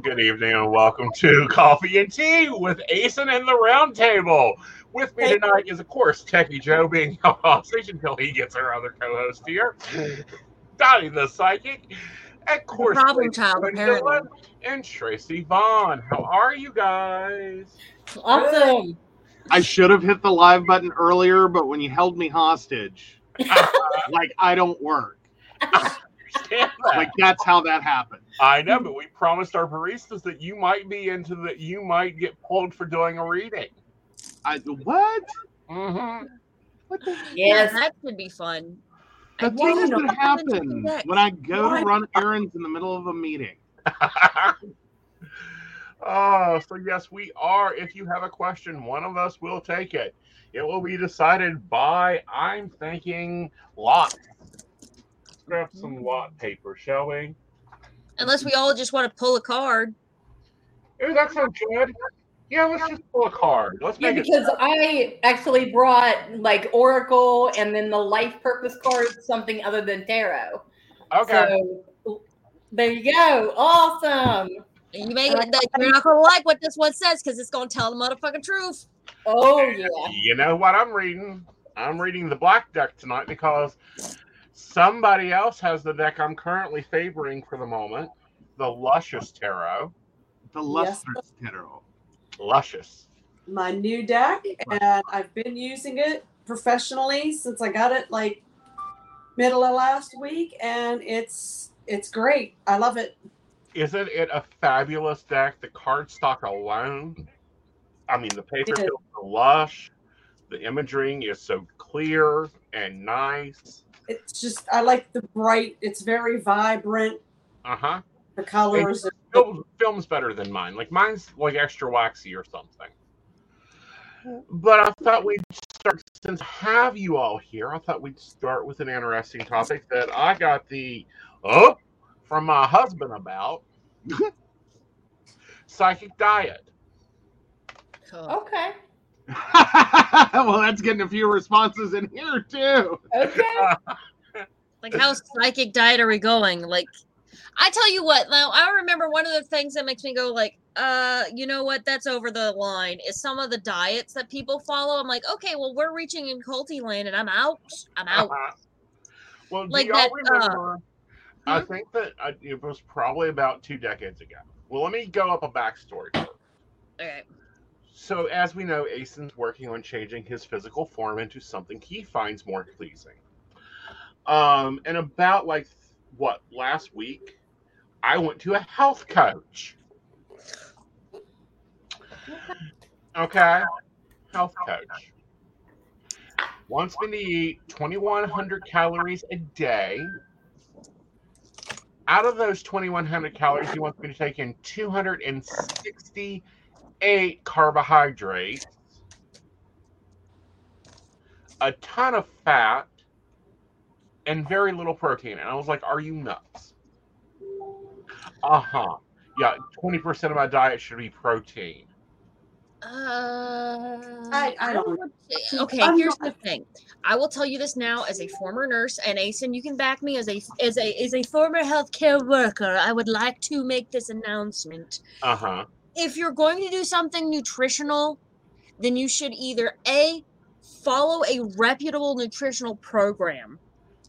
Well, good evening and welcome to Coffee and Tea with Aeson and the Round Table. With me tonight is, of course, Techie Joe being held hostage until he gets our other co-host here, Dottie the Psychic, of course, Gwendolyn and Tracy Vann. How are you guys? Awesome. I should have hit the live button earlier, but when you held me hostage, like, I don't work. That. Like, that's how that happened. I know, but we promised our baristas that you might be into that. You might get pulled for doing a reading. What? Mm-hmm. What the? Yes, that would be fun. That's what happens when I go to run errands in the middle of a meeting. Oh, so yes, we are. If you have a question, one of us will take it. It will be decided by, I'm thinking, lot. Grab some lot paper, shall we? Unless we all just want to pull a card. Oh, that sounds good. Yeah, let's just pull a card. Let's make because I actually brought like Oracle and then the life purpose card, something other than tarot. Okay. So, there you go. Awesome. You may you're not gonna like what this one says because it's gonna tell the motherfucking truth. Oh yeah. You know what I'm reading? I'm reading the Black Deck tonight because somebody else has the deck I'm currently favoring for the moment, the Luscious Tarot. The Luscious Tarot. Luscious. My new deck, and I've been using it professionally since I got it like middle of last week, and it's great. I love it. Isn't it a fabulous deck? The cardstock alone, I mean, the paper feels so lush. The imagery is so clear and nice. It's just, I like the bright, it's very vibrant. Uh-huh. The colors. Film's better than mine. Like, mine's like extra waxy or something. But I thought we'd start, since I have you all here, I thought we'd start with an interesting topic that I got the, from my husband about. Psychic diet. Cool. Okay. Well, that's getting a few responses in here too. Okay. Like, how psychic diet are we going? Like, I tell you what, now I remember one of the things that makes me go like, you know what, that's over the line is some of the diets that people follow. I'm like, okay, well, we're reaching in culty land and I'm out. Uh-huh. Well, do like y'all remember, I think that it was probably about 2 decades ago. Well, let me go up a backstory first. All right. So, as we know, Aeson's working on changing his physical form into something he finds more pleasing. And about, like, last week, I went to a health coach. Okay? Health coach. Wants me to eat 2,100 calories a day. Out of those 2,100 calories, he wants me to take in 260 8 carbohydrates, a ton of fat, and very little protein. And I was like, are you nuts? Uh-huh. Yeah, 20% of my diet should be protein. I don't. Okay, here's the thing. I will tell you this now as a former nurse, and Aeson, you can back me as a former healthcare worker. I would like to make this announcement. Uh-huh. If you're going to do something nutritional, then you should either A, follow a reputable nutritional program.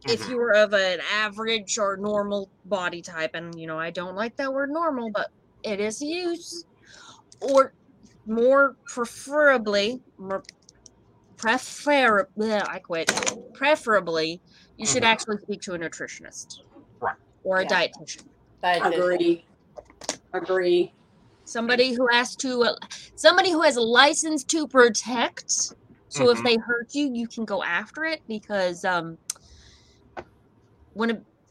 Mm-hmm. If you're of an average or normal body type, and, you know, I don't like that word normal, but it is used. Or more preferably, you should actually speak to a nutritionist. Right. Or a dietitian. Agree. Somebody who has a license to protect. So if they hurt you, you can go after it, because when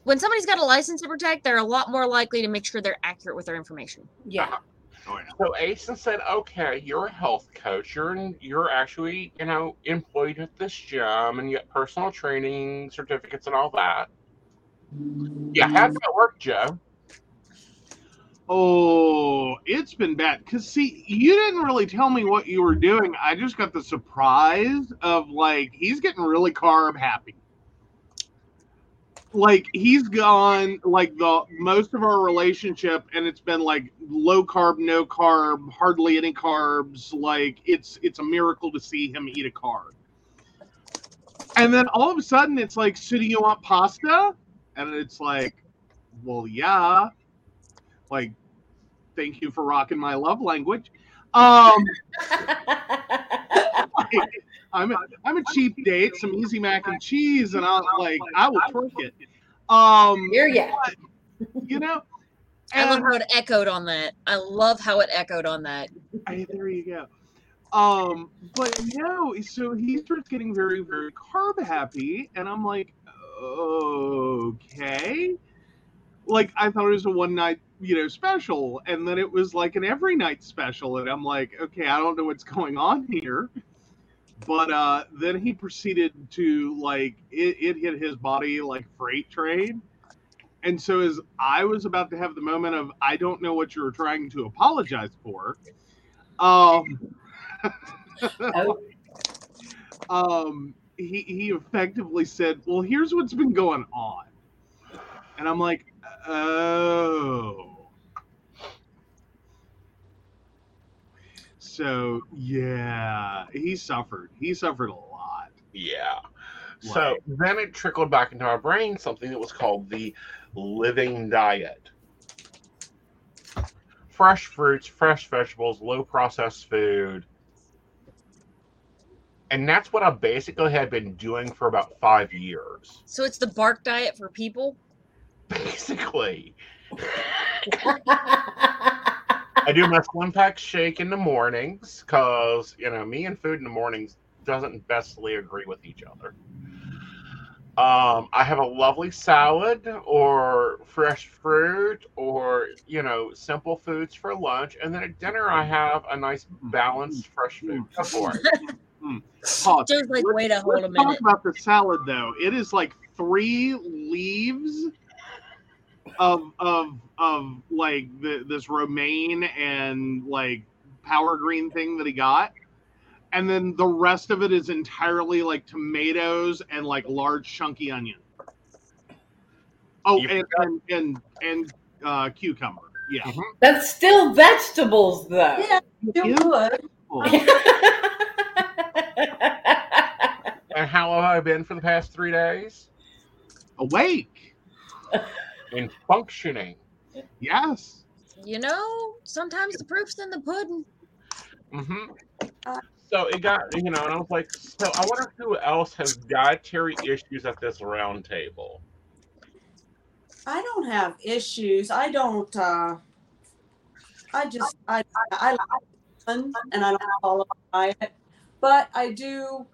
somebody's got a license to protect, they're a lot more likely to make sure they're accurate with their information. Yeah. So Aeson said, "Okay, you're a health coach. You're actually, you know, employed at this gym, and you get personal training certificates and all that. Yeah, how's that work, Joe?" Oh, it's been bad. Because, see, you didn't really tell me what you were doing. I just got the surprise of, like, he's getting really carb happy. like he's gone like the most of our relationship, and it's been like low carb, no carb, hardly any carbs. Like it's a miracle to see him eat a carb. And then all of a sudden it's like, so do you want pasta? And it's like, well, yeah. Like, thank you for rocking my love language. I'm a cheap date, some easy mac and cheese, and I'll like I will twerk it. You know, and I love how it echoed on that. Hey, there you go. But no, so he starts getting very, very carb happy, and I'm like, okay. Like I thought it was a one night, you know, special, and then it was like an every night special, and I'm like, okay, I don't know what's going on here. But then he proceeded to, like, it hit his body like freight train. And so as I was about to have the moment of, I don't know what you're trying to apologize for. He effectively said, well, here's what's been going on. And I'm like, oh. So, yeah, he suffered a lot. Yeah. Like, so then it trickled back into our brain, something that was called the living diet. Fresh fruits, fresh vegetables, low processed food. And that's what I basically had been doing for about 5 years. So it's the bark diet for people? Basically. I do my SlimFast shake in the mornings because, you know, me and food in the mornings doesn't bestly agree with each other. I have a lovely salad or fresh fruit or, you know, simple foods for lunch. And then at dinner, I have a nice balanced fresh food for it. Wait a minute. Talk about the salad, though. It is like 3 leaves. Of like this romaine and like power green thing that he got, and then the rest of it is entirely like tomatoes and like large chunky onion. Oh, and cucumber. Yeah, mm-hmm. That's still vegetables, though. Yeah, And how have I been for the past 3 days? Awake. And functioning. Yes. You know, sometimes the proof's in the pudding. Mm-hmm. So it got, you know, and I was like, so I wonder who else has dietary issues at this round table. I don't have issues. I don't, I like and I don't follow my diet, but I do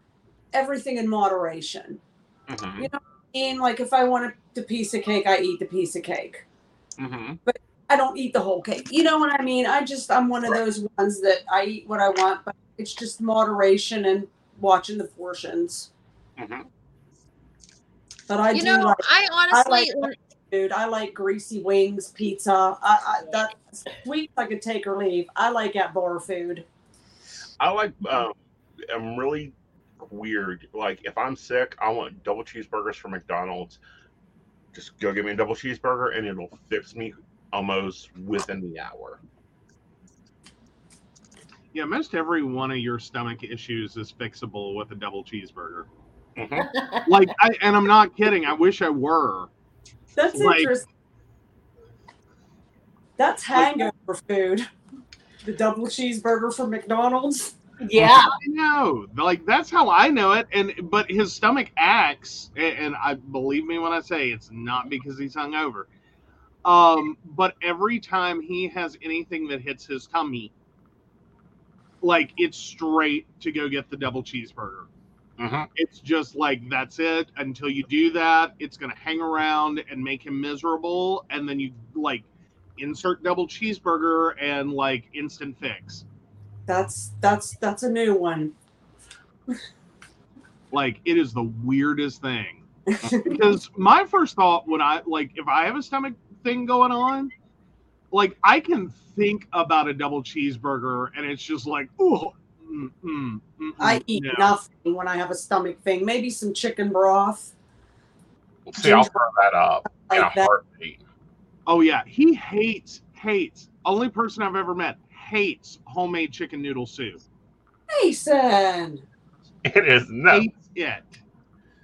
everything in moderation. Mm-hmm. You know, like if I want the piece of cake, I eat the piece of cake, mm-hmm. but I don't eat the whole cake. You know what I mean? I'm one of those ones that I eat what I want, but it's just moderation and watching the portions. Mm-hmm. But I honestly like food. I like greasy wings, pizza. That sweet I could take or leave. I like at bar food. I like. I'm really weird. Like if I'm sick, I want double cheeseburgers from McDonald's. Just go get me a double cheeseburger and it'll fix me almost within the hour. Yeah, most every one of your stomach issues is fixable with a double cheeseburger. Mm-hmm. Like, and I'm not kidding. I wish I were. That's like, interesting. That's hangover food. The double cheeseburger from McDonald's. Yeah, I know. Like that's how I know it. But his stomach acts, and I believe me when I say it's not because he's hungover. But every time he has anything that hits his tummy, like it's straight to go get the double cheeseburger. Mm-hmm. It's just like that's it. Until you do that, it's gonna hang around and make him miserable, and then you like insert double cheeseburger and like instant fix. That's a new one. Like it is the weirdest thing. Because my first thought when I like if I have a stomach thing going on, like I can think about a double cheeseburger and it's just like I eat nothing when I have a stomach thing. Maybe some chicken broth. See, I'll throw that up in a heartbeat. Oh yeah, he hates. Only person I've ever met hates homemade chicken noodle soup. Aeson. It is nuts. Hates it.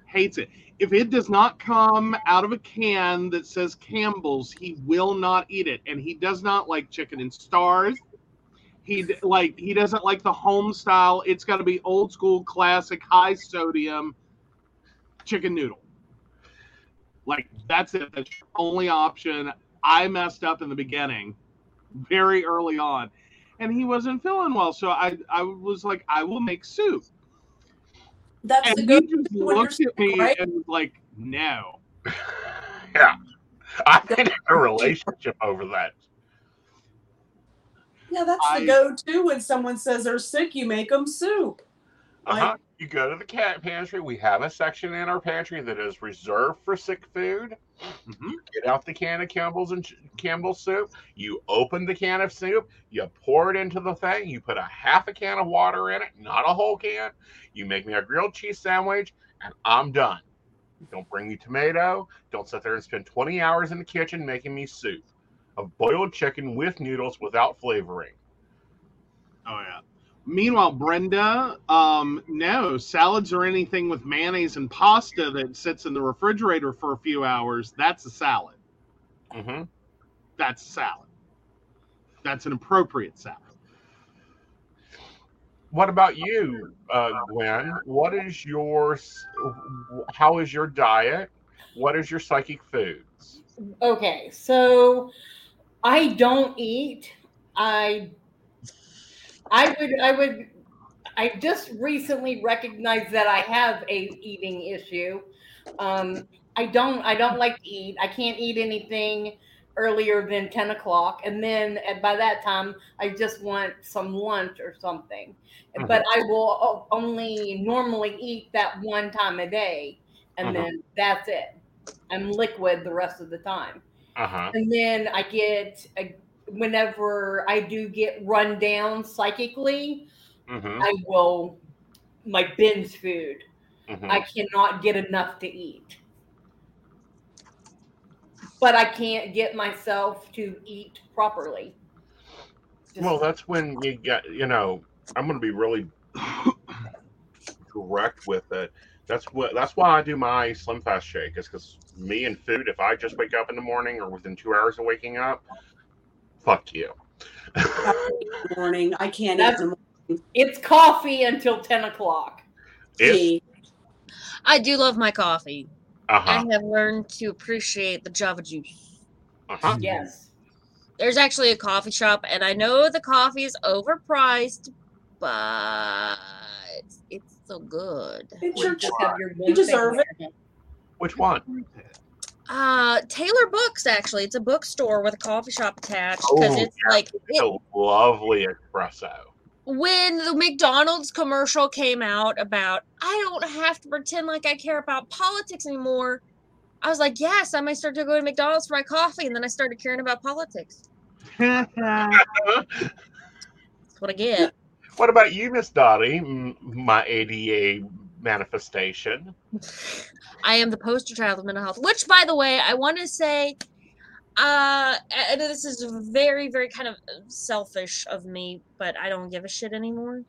Hates it. If it does not come out of a can that says Campbell's, he will not eat it. And he does not like chicken and stars. He doesn't like the home style. It's got to be old school, classic, high sodium chicken noodle. Like, that's it. That's your only option. I messed up in the beginning, very early on. And he wasn't feeling well. So I was like, I will make soup. That's and he just looked at me and was like, no. Yeah. I had a relationship over that. Yeah, that's the go-to when someone says they're sick, you make them soup. Like, you go to the cat pantry. We have a section in our pantry that is reserved for sick food. Mm-hmm. You get out the can of Campbell's and Campbell's soup. You open the can of soup. You pour it into the thing. You put a half a can of water in it, not a whole can. You make me a grilled cheese sandwich, and I'm done. Don't bring me tomato. Don't sit there and spend 20 hours in the kitchen making me soup of boiled chicken with noodles without flavoring. Oh, yeah. Meanwhile, Brenda, no, salads or anything with mayonnaise and pasta that sits in the refrigerator for a few hours, that's a salad. Mm-hmm. That's a salad. That's an appropriate salad. What about you, Gwen? What is your, how is your diet? What is your psychic foods? Okay, so I don't eat. I just recently recognized that I have a eating issue. I don't like to eat. I can't eat anything earlier than 10 o'clock. And then by that time, I just want some lunch or something. Mm-hmm. But I will only normally eat that one time a day. And mm-hmm. then that's it. I'm liquid the rest of the time. Uh-huh. And then I get a whenever I do get run down psychically, mm-hmm. I will like binge food. Mm-hmm. I cannot get enough to eat. But I can't get myself to eat properly. Well, that's when you get, you know, I'm going to be really direct with it. That's why I do my SlimFast shake, is because me and food, if I just wake up in the morning or within 2 hours of waking up, fuck you. Morning. I can't eat them. It's coffee until 10 o'clock. I do love my coffee. Uh-huh. I have learned to appreciate the Java juice. Uh-huh. Yes. There's actually a coffee shop, and I know the coffee is overpriced, but it's so good. You deserve it. Which one? Taylor Books, actually. It's a bookstore with a coffee shop attached. It's a lovely espresso. When the McDonald's commercial came out about, I don't have to pretend like I care about politics anymore, I was like, yes, I might start to go to McDonald's for my coffee. And then I started caring about politics. That's what I get. What about you, Miss Dottie, my ADA manifestation? I am the poster child of mental health, which, by the way, I want to say, and this is very, very kind of selfish of me, but I don't give a shit anymore.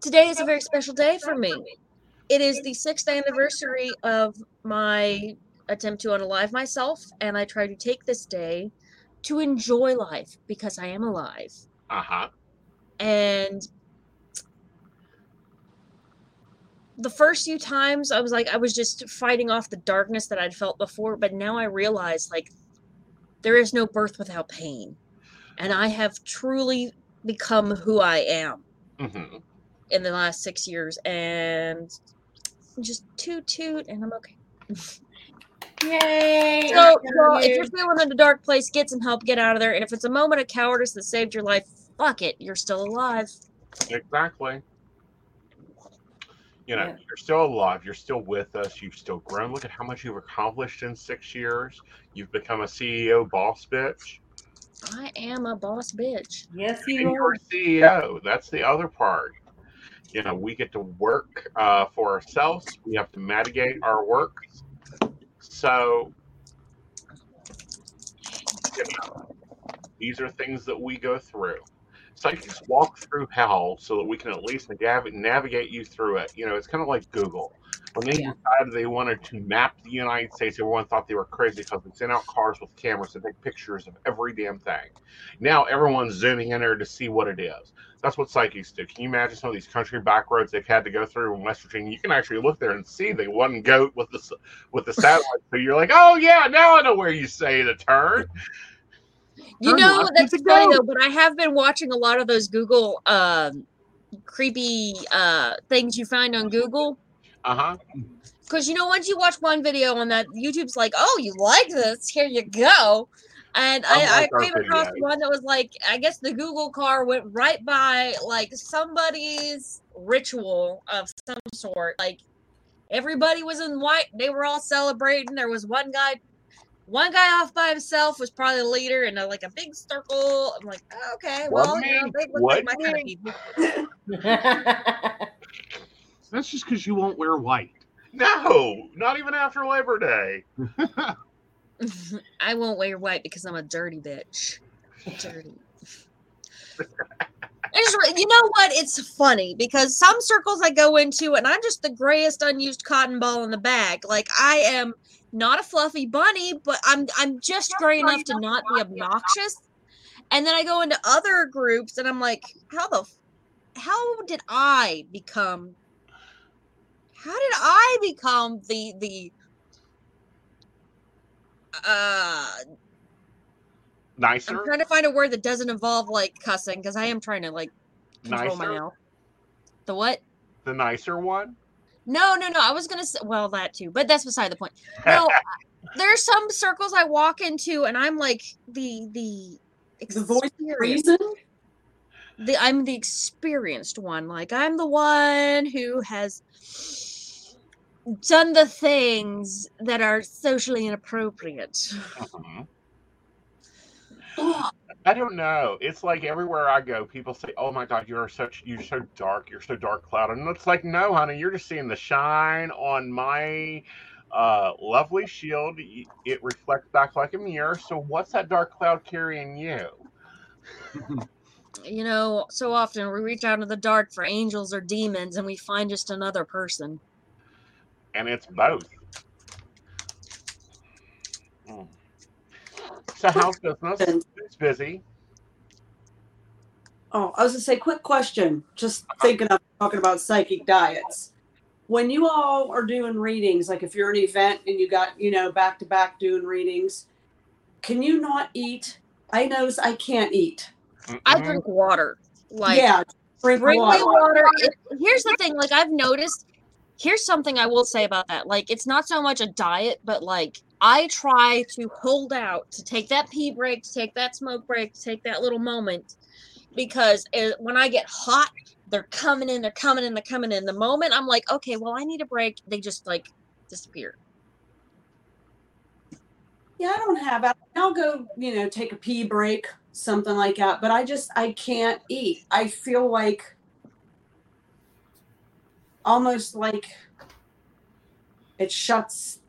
Today is a very special day for me. It is the 6th anniversary of my attempt to unalive myself, and I try to take this day to enjoy life because I am alive. Uh-huh. And the first few times I was like, I was just fighting off the darkness that I'd felt before, but now I realize, like, there is no birth without pain. And I have truly become who I am mm-hmm. in the last 6 years, and just toot and I'm okay. Yay! So if you're feeling in a dark place, get some help, get out of there. And if it's a moment of cowardice that saved your life, fuck it, you're still alive. Exactly. You know, you're still alive. You're still with us. You've still grown. Look at how much you've accomplished in 6 years. You've become a CEO boss bitch. I am a boss bitch. Yes, you are. You're a CEO. That's the other part. You know, we get to work for ourselves. We have to mitigate our work. So, you know, these are things that we go through. Psychics walk through hell so that we can at least navigate you through it. You know, it's kind of like Google. When they decided they wanted to map the United States, everyone thought they were crazy because they sent out cars with cameras to take pictures of every damn thing. Now everyone's zooming in there to see what it is. That's what psychics do. Can you imagine some of these country back roads they've had to go through in West Virginia? You can actually look there and see the one goat with the satellite. So you're like, oh yeah, now I know where you say to turn. You know, that's funny though, but I have been watching a lot of those Google creepy things you find on Google. Uh-huh. Because, you know, once you watch one video on that, YouTube's like, oh, you like this? Here you go. And I came across one that was like, I guess the Google car went right by, like, somebody's ritual of some sort. Like, everybody was in white. They were all celebrating. There was one guy off by himself was probably the leader in a, like a big circle. I'm like, oh, okay, well, you know, they look like my kind of people. That's just because you won't wear white. No, not even after Labor Day. I won't wear white because I'm a dirty bitch. Dirty. You know what? It's funny because some circles I go into and I'm just the grayest unused cotton ball in the bag. Like I am not a fluffy bunny, but I'm just gray enough to not be obnoxious. And then I go into other groups and I'm like, how did I become? How did I become the 'Nicer'? I'm trying to find a word that doesn't involve like cussing because I am trying to like control 'nicer'? My mouth. The what? The nicer one? No. I was gonna say that too, but that's beside the point. No, there's some circles I walk into and I'm like the voice of reason. I'm the experienced one. Like I'm the one who has done the things that are socially inappropriate. Uh-huh. I don't know. It's like everywhere I go, people say, "Oh my God, you're so dark. You're so dark clouded." And it's like, no, honey, you're just seeing the shine on my lovely shield. It reflects back like a mirror. So what's that dark cloud carrying you? You know, so often we reach out into the dark for angels or demons, and we find just another person. And it's both. So how's business? It's busy. Oh, I was going to say, quick question. Just thinking of talking about psychic diets. When you all are doing readings, like if you're at an event and you got, you know, back-to-back doing readings, can you not eat? I notice I can't eat. I drink water. Like, yeah, drink water. Here's the thing. Like, I've noticed... Here's something I will say about that. Like, it's not so much a diet, but, like, I try to hold out to take that pee break, to take that smoke break, to take that little moment. Because when I get hot, they're coming in. The moment I'm like, okay, well, I need a break, they just, like, disappear. Yeah, I don't have that. I'll go, you know, take a pee break, something like that. But I can't eat. I feel like... almost like it shuts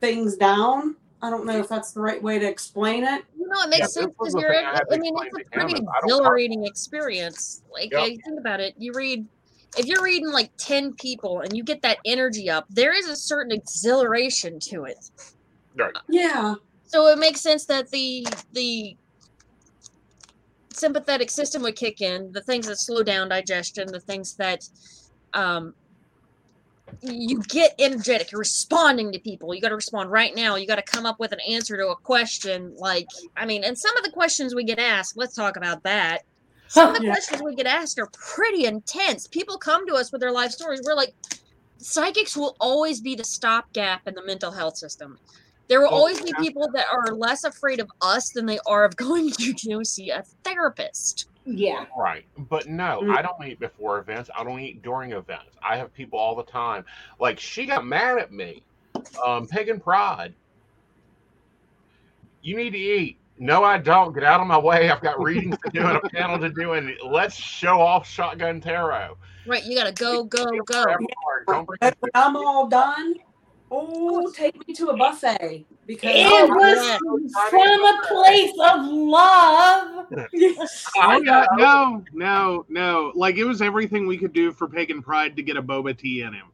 things down. I don't know if that's the right way to explain it. You know, it makes sense because it's a pretty exhilarating experience. Like, you think about it, if you're reading like 10 people and you get that energy up, there is a certain exhilaration to it. Right. Yeah. So it makes sense that the sympathetic system would kick in, the things that slow down digestion, the things that you get energetic, you're responding to people, you got to respond right now, you got to come up with an answer to a question. Like, I mean, and some of the questions we get asked, let's talk about that. Some of the questions we get asked are pretty intense. People come to us with their life stories. We're like, psychics will always be the stopgap in the mental health system. There will always be people that are less afraid of us than they are of going to go see a therapist. Yeah. Right. But no, I don't eat before events. I don't eat during events. I have people all the time. Like, she got mad at me. Pagan Pride. You need to eat. No, I don't. Get out of my way. I've got readings to do and a panel to do, and let's show off Shotgun Tarot. Right, you got to go. Don't bring it. When I'm all done, oh, take me to a buffet. Because it was from a place of love. No. Like, it was everything we could do for Pagan Pride to get a boba tea in him.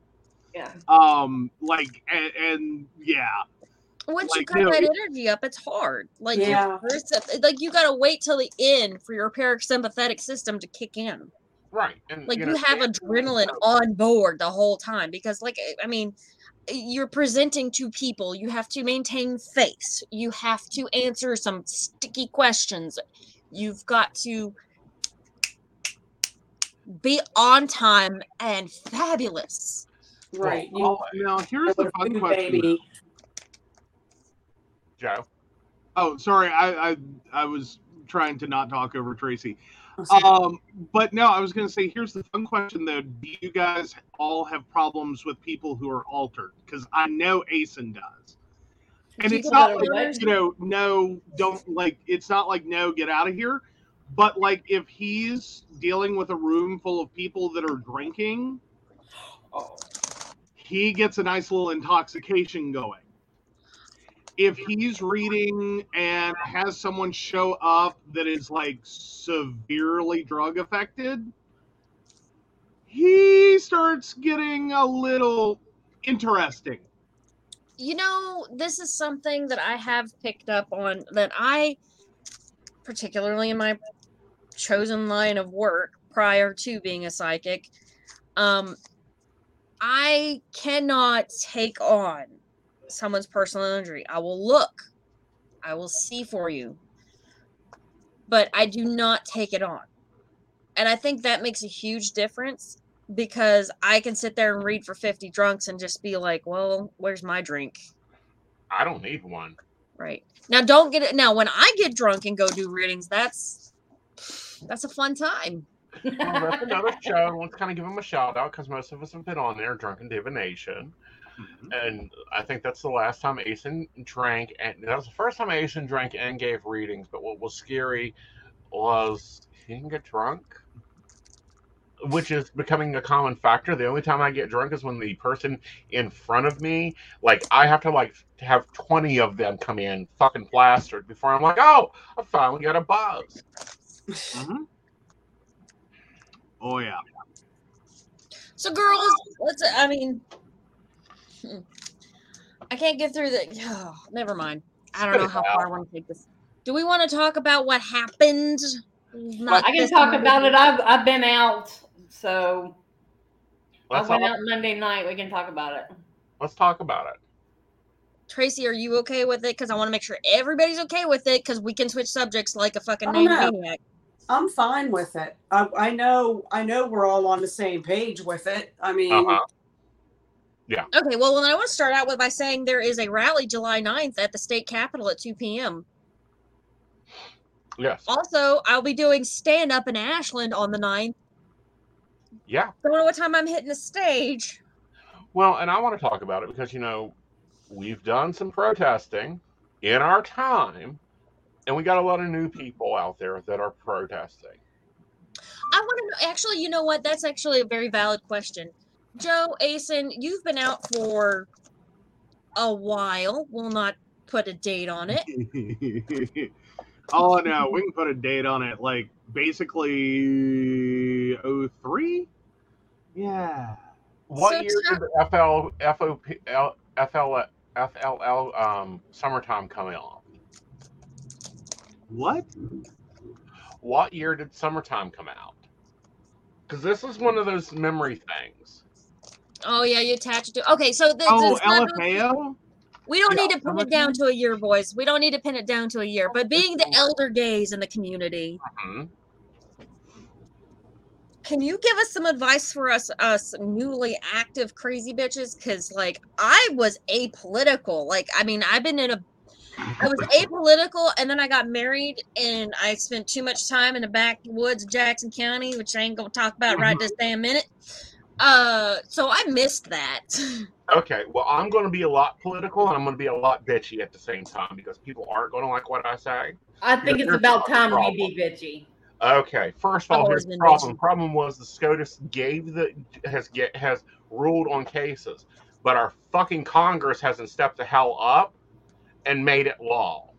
Yeah. Yeah. Once you cut that energy up, it's hard. Like, you got to wait till the end for your parasympathetic system to kick in. Right. And, like, you have adrenaline on board the whole time because, like, I mean, you're presenting to people. You have to maintain face. You have to answer some sticky questions. You've got to be on time and fabulous. Right. Well, now, here's the fun question. Baby. Joe. Oh, sorry. I was trying to not talk over Tracy. But no, I was going to say, here's the fun question, though. Do you guys all have problems with people who are altered? Because I know Aeson does. And it's not like, no, get out of here. But, like, if he's dealing with a room full of people that are drinking, he gets a nice little intoxication going. If he's reading and has someone show up that is, like, severely drug affected, he starts getting a little interesting. You know, this is something that I have picked up on, that I, particularly in my chosen line of work prior to being a psychic, I cannot take on someone's personal injury. I will look. I will see for you. But I do not take it on. And I think that makes a huge difference because I can sit there and read for 50 drunks and just be like, well, where's my drink? I don't need one. Right. Now, don't get it. Now, when I get drunk and go do readings, that's a fun time. Well, that's another show. Let's kind of give them a shout out because most of us have been on there, Drunken Divination. Mm-hmm. And I think that's the last time Aeson drank, and that was the first time Aeson drank and gave readings. But what was scary was he didn't get drunk, which is becoming a common factor. The only time I get drunk is when the person in front of me, like, I have to, like, have 20 of them come in fucking plastered before I'm like, oh, I finally got a buzz. Mm-hmm. Oh yeah. So girls, I can't get through the... Oh, never mind. I don't know how far I want to take this. Do we want to talk about what happened? I can talk about it. I've been out, so I went out Monday night. We can talk about it. Let's talk about it. Tracy, are you okay with it? Because I want to make sure everybody's okay with it, because we can switch subjects like a fucking maniac. I'm fine with it. I know we're all on the same page with it. I mean... Uh-huh. Yeah. Okay, well, then I want to start out with by saying there is a rally July 9th at the state capitol at 2 p.m. Yes. Also, I'll be doing stand-up in Ashland on the 9th. Yeah. Don't know what time I'm hitting the stage. Well, and I want to talk about it because, you know, we've done some protesting in our time, and we got a lot of new people out there that are protesting. I want to know, actually, you know what? That's actually a very valid question. Joe, Aeson, you've been out for a while. We'll not put a date on it. Oh, no. We can put a date on it. Like, basically, 03? Yeah. What year did the FLL summertime come out? What year did summertime come out? Because this is one of those memory things. Oh, yeah, you attach it to... Okay, so... LFAO? We don't need to pin it down to a year, boys. We don't need to pin it down to a year. But being the elder gaze in the community, can you give us some advice for us newly active crazy bitches? Because, like, I was apolitical. Like, I mean, I was apolitical, and then I got married, and I spent too much time in the backwoods of Jackson County, which I ain't going to talk about right this damn minute. So I missed that. Okay, well, I'm going to be a lot political, and I'm going to be a lot bitchy at the same time, because people aren't going to like what I say. I think it's about time we be bitchy. Okay, first of all, here's the problem. The problem was the SCOTUS has ruled on cases, but our fucking Congress hasn't stepped the hell up and made it law.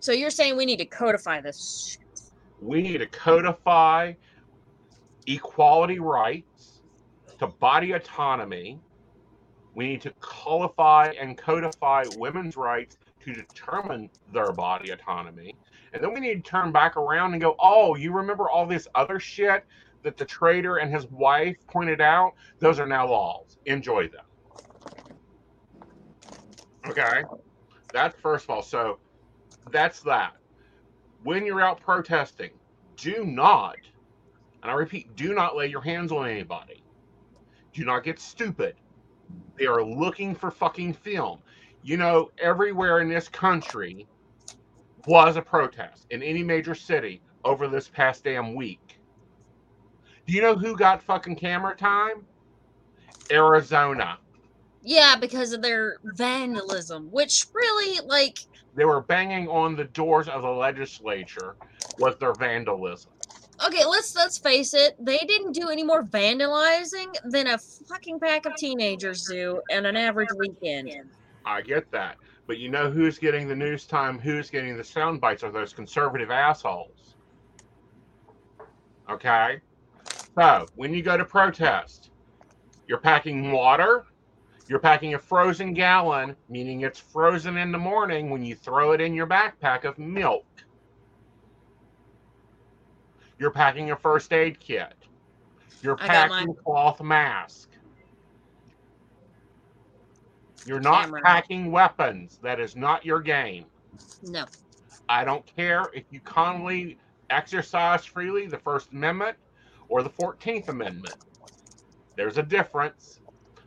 So you're saying we need to codify this shit. We need to codify equality rights to body autonomy. We need to qualify and codify women's rights to determine their body autonomy. And then we need to turn back around and go, oh, you remember all this other shit that the traitor and his wife pointed out? Those are now laws. Enjoy them. Okay? That's first of all. So that's that. When you're out protesting, do not, and I repeat, do not lay your hands on anybody. Do not get stupid. They are looking for fucking film. You know, everywhere in this country was a protest in any major city over this past damn week. Do you know who got fucking camera time? Arizona. Yeah, because of their vandalism, which really, like... They were banging on the doors of the legislature with their vandalism. Okay, let's face it. They didn't do any more vandalizing than a fucking pack of teenagers do on an average weekend. I get that. But you know who's getting the news time, who's getting the sound bites are those conservative assholes. Okay? So, when you go to protest, you're packing water, you're packing a frozen gallon, meaning it's frozen in the morning when you throw it in your backpack of milk. You're packing a first aid kit. You're packing a cloth mask. You're not packing weapons. That is not your game. No. I don't care if you calmly exercise freely the First Amendment or the 14th Amendment. There's a difference.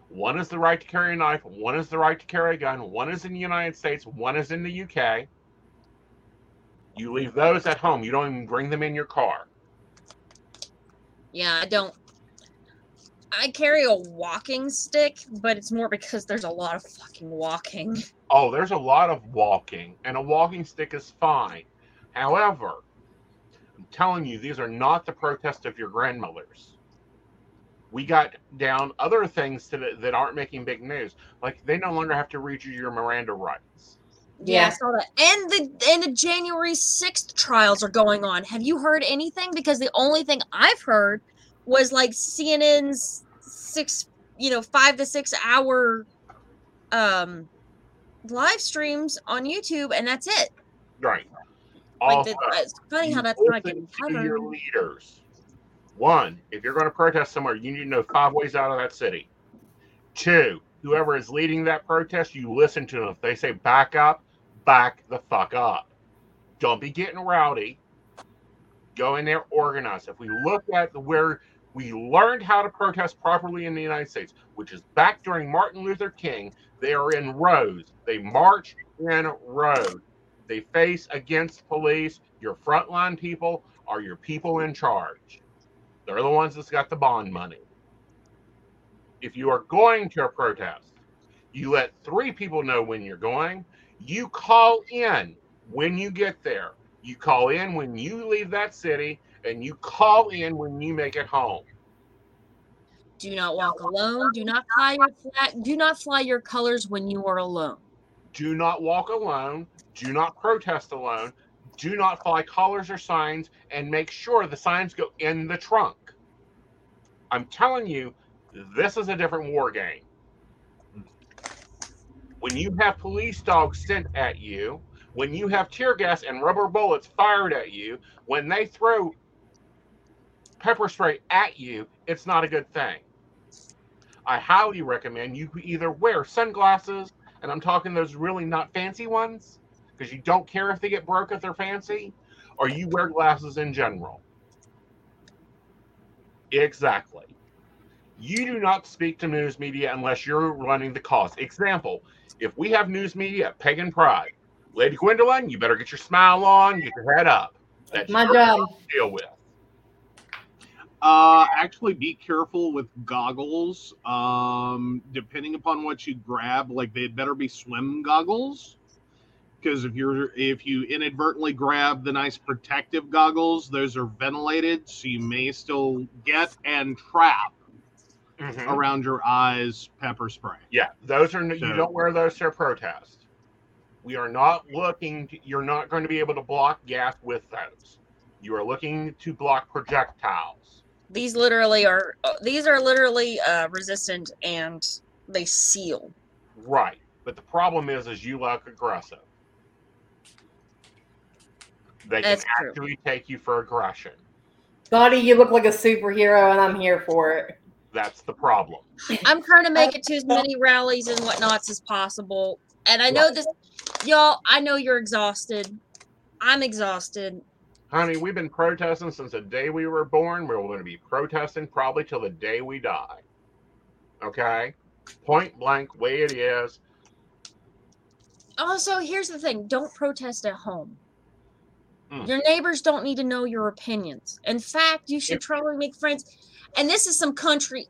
One is the right to carry a knife. One is the right to carry a gun. One is in the United States. One is in the UK. You leave those at home. You don't even bring them in your car. Yeah, I don't. I carry a walking stick, but it's more because there's a lot of fucking walking. Oh, there's a lot of walking, and a walking stick is fine. However, I'm telling you, these are not the protests of your grandmothers. We got down other things that aren't making big news. Like, they no longer have to read you your Miranda rights. Yeah, I saw that. And the January 6th trials are going on. Have you heard anything? Because the only thing I've heard was like CNN's 5 to 6 hour live streams on YouTube, and that's it. Right. Also, like it's funny how that's not getting covered. Your leaders. One, if you're going to protest somewhere, you need to know 5 ways out of that city. 2, whoever is leading that protest, you listen to them. If they say back up, back the fuck up. Don't be getting rowdy. Go in there, organize. If we look at where we learned how to protest properly in the United States, which is back during Martin Luther King, they are in rows. They march in rows. They face against police. Your frontline people are your people in charge. They're the ones that's got the bond money. If you are going to a protest, you let 3 people know when you're going. You call in when you get there. You call in when you leave that city, and you call in when you make it home. Do not walk alone. Do not fly your flag. Do not fly your colors when you are alone. Do not walk alone. Do not protest alone. Do not fly colors or signs, and make sure the signs go in the trunk. I'm telling you, this is a different war game. When you have police dogs sent at you, when you have tear gas and rubber bullets fired at you, when they throw pepper spray at you, it's not a good thing. I highly recommend you either wear sunglasses, and I'm talking those really not fancy ones, because you don't care if they get broke if they're fancy, or you wear glasses in general. Exactly. You do not speak to news media unless you're running the cause. Example, if we have news media at Pagan Pride, Lady Gwendolyn, you better get your smile on, get your head up. That's my job to deal with. Actually be careful with goggles. Depending upon what you grab, like they'd better be swim goggles. Because if you inadvertently grab the nice protective goggles, those are ventilated, so you may still get and trap around your eyes pepper spray. Yeah, those are you don't wear those to a protest. We are not looking. You're not going to be able to block gas with those. You are looking to block projectiles. These are literally resistant and they seal. Right, but the problem is you look aggressive. They can actually take you for aggression. Dottie, you look like a superhero, and I'm here for it. That's the problem. I'm trying to make it to as many rallies and whatnots as possible. And I know this, y'all, I know you're exhausted. I'm exhausted. Honey, we've been protesting since the day we were born. We're going to be protesting probably till the day we die. Okay? Point blank, way it is. Also, here's the thing. Don't protest at home. Your neighbors don't need to know your opinions. In fact, you should try and make friends. And this is some country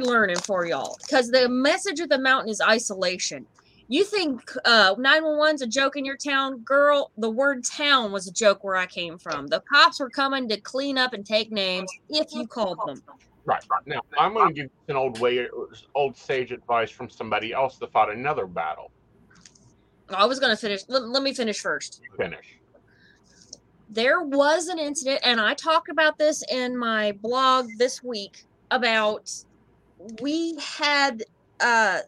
learning for y'all, because the message of the mountain is isolation. You think 911's a joke in your town? Girl, the word town was a joke where I came from. The cops were coming to clean up and take names if you called them. Right. Now, I'm going to give you an old sage advice from somebody else that fought another battle. I was going to finish. Let me finish first. Finish. There was an incident, and I talked about this in my blog this week, about we had the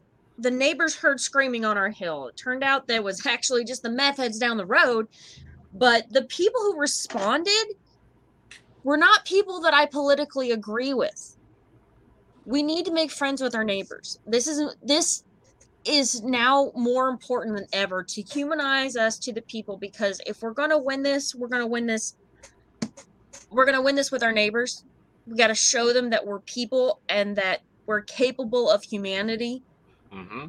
neighbors heard screaming on our hill. It turned out there was actually just the meth heads down the road, but the people who responded were not people that I politically agree with. We need to make friends with our neighbors. This is now more important than ever to humanize us to the people, because if we're going to win this, we're going to win this with our neighbors. We got to show them that we're people and that we're capable of humanity. Mm-hmm.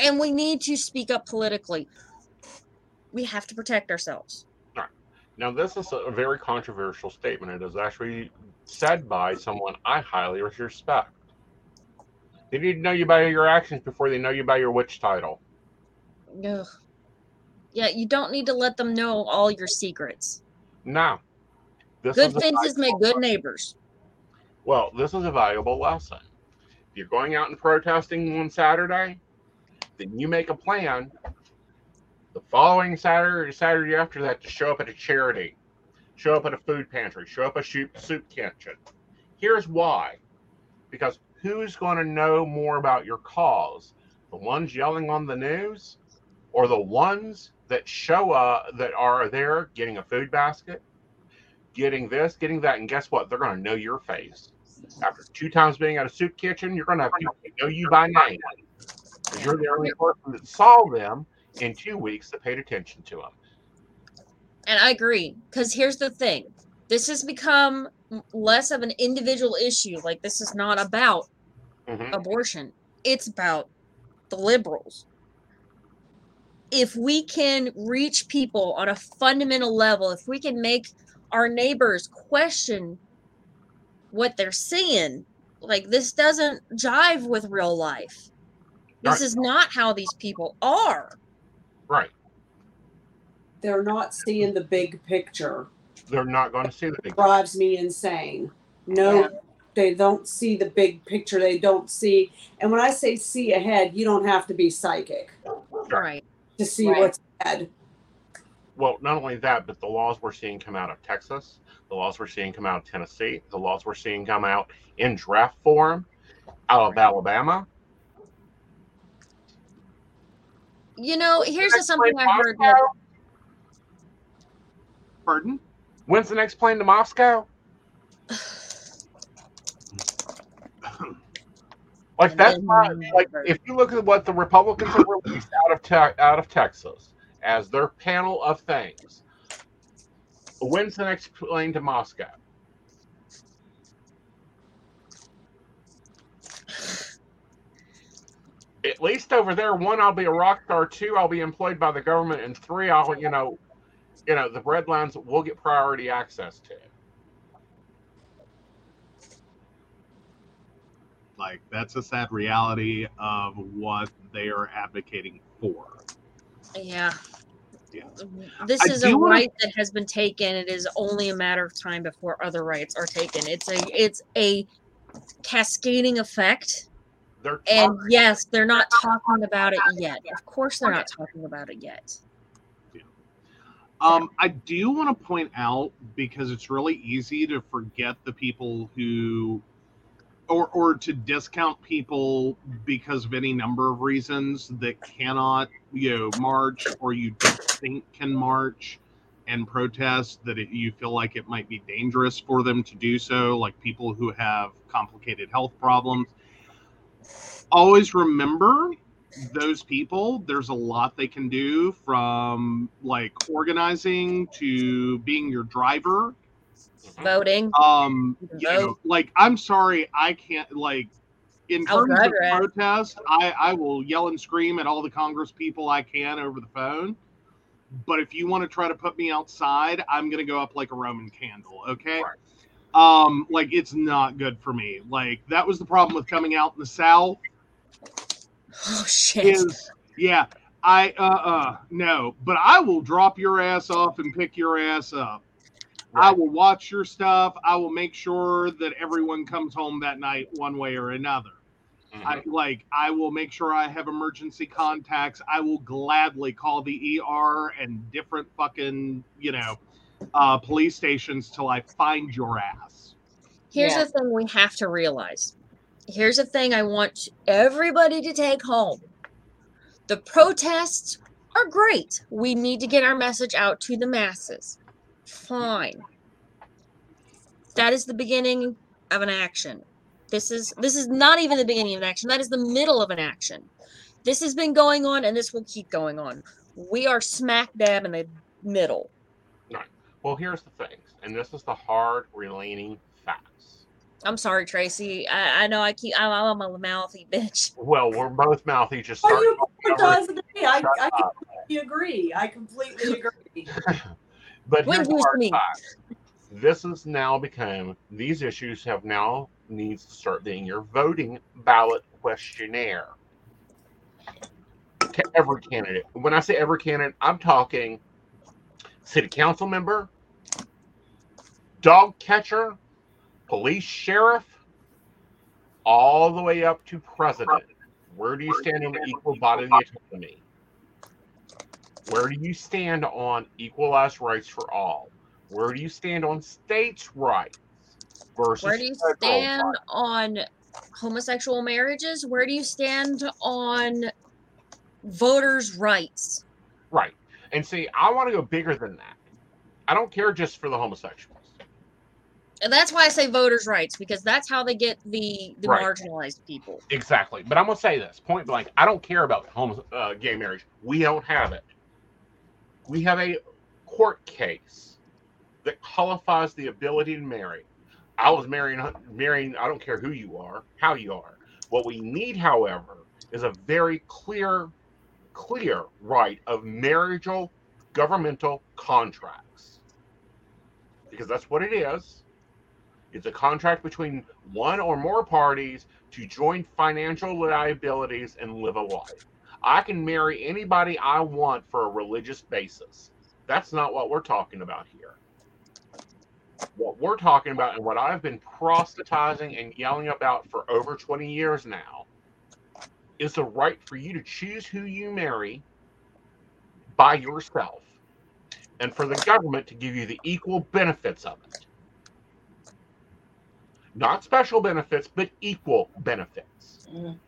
And we need to speak up politically. We have to protect ourselves. All right. Now, this is a very controversial statement. It is actually said by someone I highly respect. They need to know you by your actions before they know you by your witch title. Ugh. Yeah, you don't need to let them know all your secrets. No. Good fences make good neighbors. Well, this is a valuable lesson. If you're going out and protesting one Saturday, then you make a plan the following Saturday or Saturday after that to show up at a charity, show up at a food pantry, show up at a soup kitchen. Here's why. Because who's going to know more about your cause? The ones yelling on the news, or the ones that show up, that are there getting a food basket, getting this, getting that, and guess what? They're going to know your face. After 2 times being at a soup kitchen, you're going to have people know you by name. You're the only person that saw them in 2 weeks that paid attention to them. And I agree, because here's the thing. This has become less of an individual issue. Like, this is not about abortion. It's about the liberals. If we can reach people on a fundamental level, if we can make our neighbors question what they're seeing, like, this doesn't jive with real life. This is not how these people are. Right. They're not seeing the big picture. They're not going to see the big picture. Drives me insane. No, they don't see the big picture. They don't see. And when I say see ahead, you don't have to be psychic. Right. To see what's ahead. Well, not only that, but the laws we're seeing come out of Texas, the laws we're seeing come out of Tennessee, the laws we're seeing come out in draft form out of Alabama. You know, here's something I heard. Pardon? When's the next plane to Moscow? Like, that's not, like, if you look at what the Republicans have released out of Texas as their panel of things, when's the next plane to Moscow? At least over there, 1, I'll be a rock star, 2, I'll be employed by the government, and 3, I'll, you know, the breadlines will get priority access to. Like, that's a sad reality of what they are advocating for. Yeah. Yeah. This is a right that has been taken. It is only a matter of time before other rights are taken. It's a cascading effect. And yes, they're not talking about it yet. Of course they're not talking about it yet. Yeah. I do want to point out, because it's really easy to forget the people who, or to discount people because of any number of reasons that cannot, march, or you don't think can march and protest, that you feel like it might be dangerous for them to do so, like people who have complicated health problems. Always remember those people. There's a lot they can do, from like organizing to being your driver, voting. I'm sorry, I can't, like, in terms of protest, I will yell and scream at all the Congress people I can over the phone. But if you want to try to put me outside, I'm gonna go up like a Roman candle. Okay. Right. It's not good for me. Like, that was the problem with coming out in the South. Oh, shit. No. But I will drop your ass off and pick your ass up. Right. I will watch your stuff. I will make sure that everyone comes home that night one way or another. Mm-hmm. I will make sure I have emergency contacts. I will gladly call the ER and different fucking, police stations till I find your ass. Here's the thing we have to realize. Here's the thing I want everybody to take home. The protests are great. We need to get our message out to the masses. Fine. That is the beginning of an action. This is not even the beginning of an action. That is the middle of an action. This has been going on, and this will keep going on. We are smack dab in the middle. Well, here's the thing, and this is the hard relating facts. I'm sorry, Tracy. I know I'm a mouthy bitch. Well, we're both mouthy. Just start. I completely agree. But here's the hard facts. This has now become, these issues have now needs to start being your voting ballot questionnaire to every candidate. When I say every candidate, I'm talking city council member, dog catcher, police sheriff, all the way up to president. Where do you stand on equal bodily autonomy? Where do you stand on equalized rights for all? Where do you stand on states' rights versus federal rights? Where do you stand on homosexual marriages? Where do you stand on voters' rights? Right. And see, I want to go bigger than that. I don't care just for the homosexuals. And that's why I say voters' rights, because that's how they get the right, marginalized people. Exactly. But I'm going to say this, point blank. I don't care about gay marriage. We don't have it. We have a court case that qualifies the ability to marry. I was marrying, I don't care who you are, how you are. What we need, however, is a very clear right of marital governmental contracts, because that's what it is. It's a contract between one or more parties to join financial liabilities and live a life. I can marry anybody I want for a religious basis. That's not what we're talking about here. What we're talking about, and what I've been proselytizing and yelling about for over 20 years now, is the right for you to choose who you marry by yourself, and for the government to give you the equal benefits of it. Not special benefits, but equal benefits. Mm.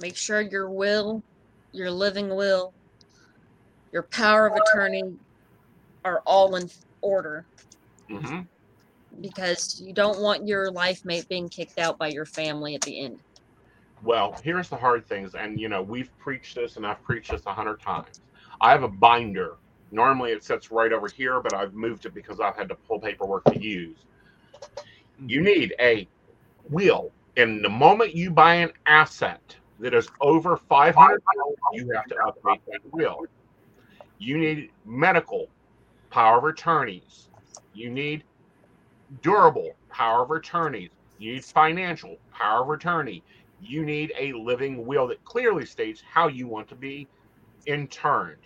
Make sure your will, your living will, your power of attorney are all in order. Mm-hmm. Because you don't want your life mate being kicked out by your family at the end. Well, here's the hard things, and we've preached this, and I've preached this 100 times. I have a binder. Normally it sits right over here, but I've moved it because I've had to pull paperwork to use. You need a will, and the moment you buy an asset that is over $500, you have to update that will. You need medical power of attorneys. You need durable power of attorneys. It's financial, power of attorney. You need a living will that clearly states how you want to be interred.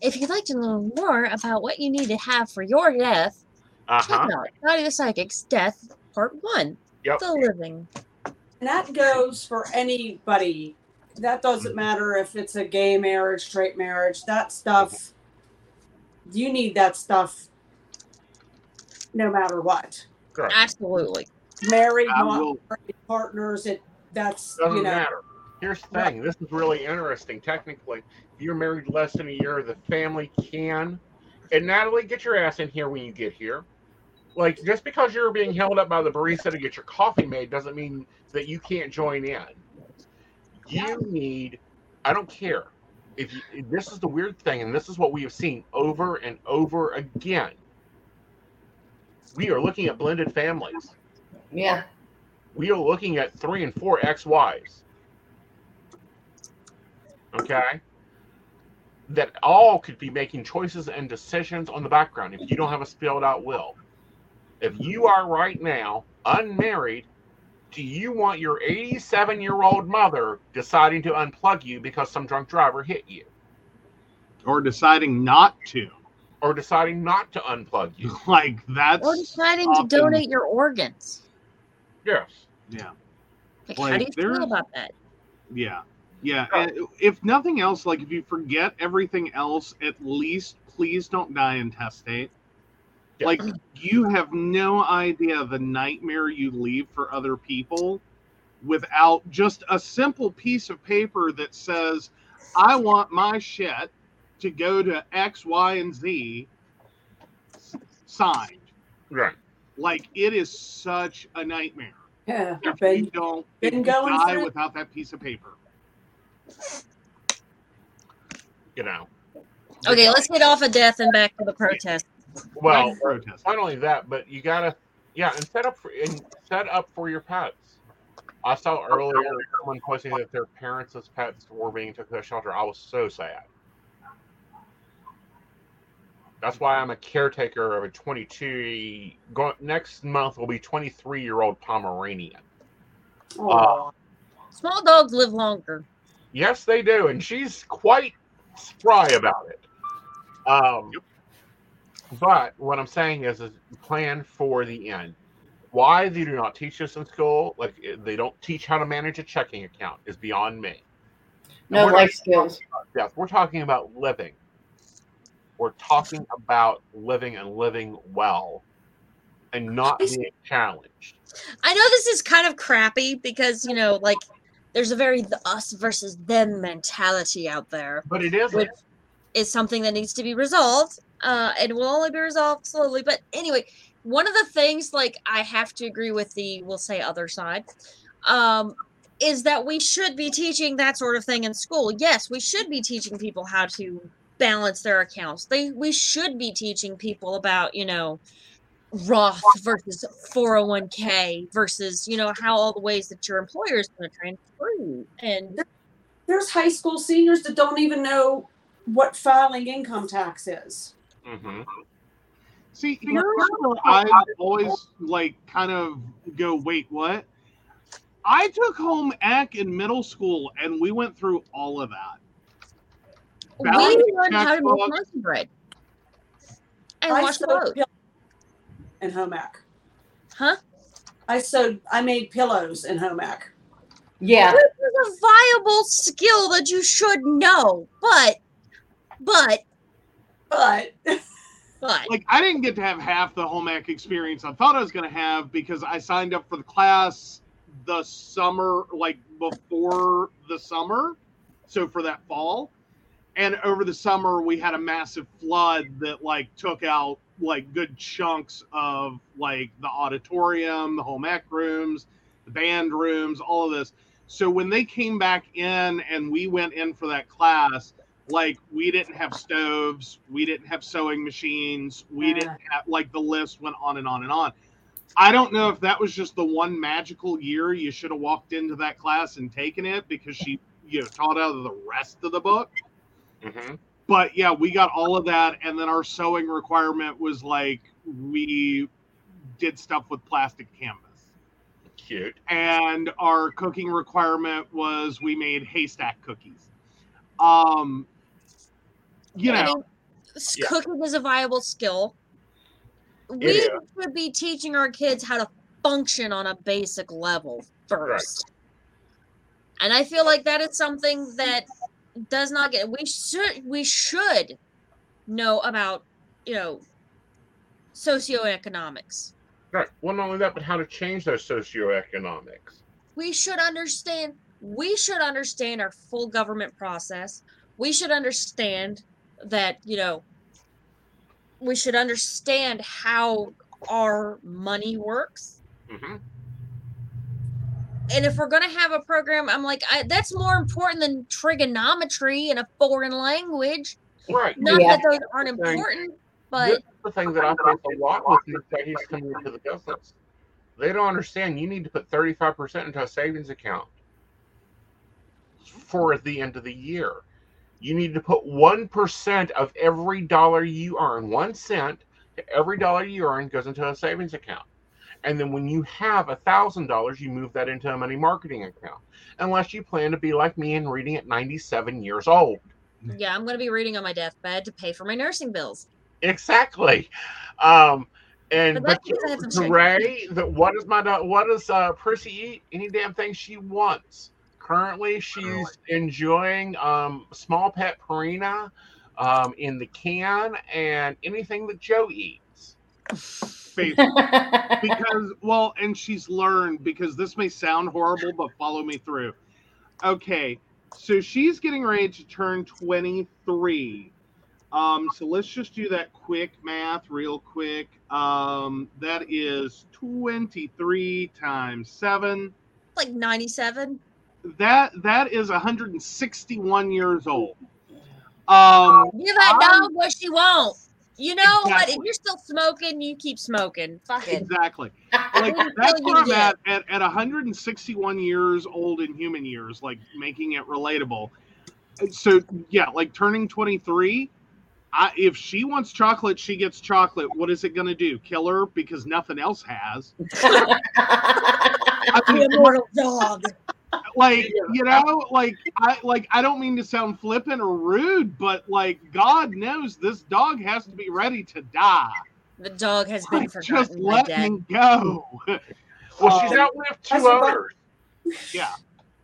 If you'd like to know more about what you need to have for your death, check out Dottie the Psychic's Death Part 1. Yep. The Living. And that goes for anybody. That doesn't matter if it's a gay marriage, straight marriage, that stuff. You need that stuff no matter what. Correct. Absolutely. Married, married partners, that's doesn't matter. Here's the thing. This is really interesting. Technically, if you're married less than a year, the family can. And Natalie, get your ass in here when you get here. Like, just because you're being held up by the barista to get your coffee made doesn't mean that you can't join in. You need, I don't care. This is the weird thing, and this is what we have seen over and over again. We are looking at blended families. Yeah. We are looking at 3 and 4 ex-wives. Okay? That all could be making choices and decisions on the background if you don't have a spelled out will. If you are right now unmarried, do you want your 87-year-old mother deciding to unplug you because some drunk driver hit you? Or deciding not to. Or deciding not to unplug you. Like, that's... Or deciding to donate your organs. Yes. Yeah. Like, how do you feel about that? Yeah. Yeah. Right. And if nothing else, like, if you forget everything else, at least please don't die intestate. Yeah. Like, you have no idea the nightmare you leave for other people without just a simple piece of paper that says, I want my shit to go to X, Y, and Z, signed. Right. Like, it is such a nightmare. Yeah. If you don't die without that piece of paper. You know. Okay, let's get off of death and back to the protest. Well, not only that, but you gotta, and set up for your pets. I saw earlier someone posting that their parents' pets were being taken to a shelter. I was so sad. That's why I'm a caretaker of a 22. Next month will be 23-year-old Pomeranian. Small dogs live longer. Yes, they do, and she's quite spry about it. But what I'm saying is plan for the end. Why they do not teach this in school, like they don't teach how to manage a checking account, is beyond me. No life skills. We're talking about living. We're talking about living and living well and not being challenged. I know this is kind of crappy because, you know, like there's a very us versus them mentality out there. But it isn't. Which is something that needs to be resolved. And will only be resolved slowly. But anyway, one of the things, like, I have to agree with the, we'll say, other side, is that we should be teaching that sort of thing in school. Yes, we should be teaching people how to balance their accounts. We should be teaching people about, you know, Roth versus 401k versus, you know, how all the ways that your employer is going to transfer you. And there's high school seniors that don't even know what filing income tax is. Mm-hmm. See, here's where I always like kind of go, wait, what? I took home ec in middle school and we went through all of that. We learned how to make lunch bread and wash clothes and home ec. Huh? I made pillows in home ec. Yeah, this is a viable skill that you should know, But like I didn't get to have half the home ec experience I thought I was going to have because I signed up for the class the summer, like before the summer, so for that fall. And over the summer we had a massive flood that like took out like good chunks of like the auditorium, the home ec rooms, the band rooms, all of this. So when they came back in and we went in for that class, like, we didn't have stoves, we didn't have sewing machines, we didn't have, like, the list went on and on and on. I don't know if that was just the one magical year you should have walked into that class and taken it because she, you know, taught out of the rest of the book. Mm-hmm. But, yeah, we got all of that, and then our sewing requirement was, like, we did stuff with plastic canvas. Cute. And our cooking requirement was we made haystack cookies. Cooking is a viable skill. We should be teaching our kids how to function on a basic level first. Right. And I feel like that is something that does not get... We should know about, socioeconomics. Right. Well, not only that, but how to change those socioeconomics. We should understand our full government process. We should understand that, we should understand how our money works. Mm-hmm. And if we're going to have a program, I'm like, that's more important than trigonometry in a foreign language. Right. Not that those aren't important, but... This is the thing that I think a lot with these ladies coming into the business. They don't understand you need to put 35% into a savings account for the end of the year. You need to put 1% of every dollar you earn, 1 cent to every dollar you earn goes into a savings account. And then when you have $1,000, you move that into a money marketing account. Unless you plan to be like me and reading at 97 years old. Yeah, I'm going to be reading on my deathbed to pay for my nursing bills. Exactly. What does Prissy eat? Any damn thing she wants. Currently, she's enjoying small pet Purina in the can and anything that Joe eats. And she's learned, because this may sound horrible, but follow me through. Okay, so she's getting ready to turn 23. So let's just do that quick math real quick. That is 23 times 7. Like 97? That is 161 years old. Give that dog what she wants. You know what? If you're still smoking, you keep smoking. Fuck it. Exactly. Like, that's what I'm at 161 years old in human years, like making it relatable. So yeah, like turning 23. If she wants chocolate, she gets chocolate. What is it going to do? Kill her? Because nothing else has. I mean, the immortal dog. Like, I don't mean to sound flippant or rude, but like, God knows this dog has to be ready to die. The dog has been forgotten. Just let him go. Well, she's outlived two owners. Yeah.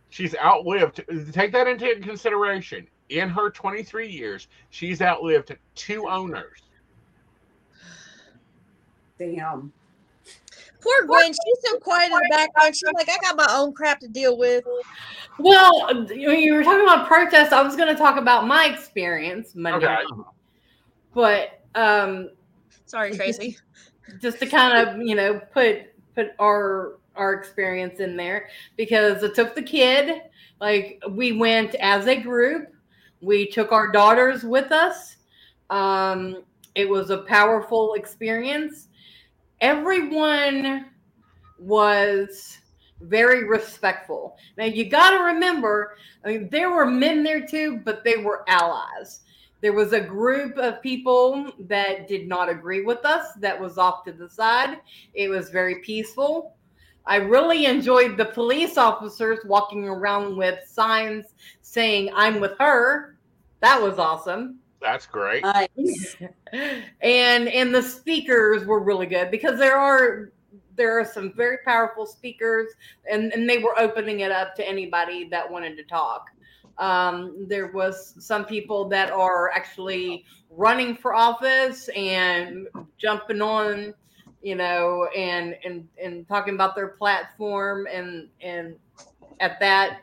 She's outlived. Take that into consideration. In her 23 years, she's outlived two owners. Damn. Poor Gwen, she's so quiet in the background. She's like, I got my own crap to deal with. Well, when you were talking about protests, I was going to talk about my experience Monday. Okay. But, sorry, Tracy. Just to kind of, put our experience in there, because it took the kid. Like, we went as a group. We took our daughters with us. It was a powerful experience. Everyone was very respectful. Now, you got to remember, there were men there too, but they were allies. There was a group of people that did not agree with us that was off to the side. It was very peaceful. I really enjoyed the police officers walking around with signs saying, I'm with her. That was awesome. That's great. And the speakers were really good, because there are some very powerful speakers, and they were opening it up to anybody that wanted to talk. There was some people that are actually running for office and jumping on, and talking about their platform, and at that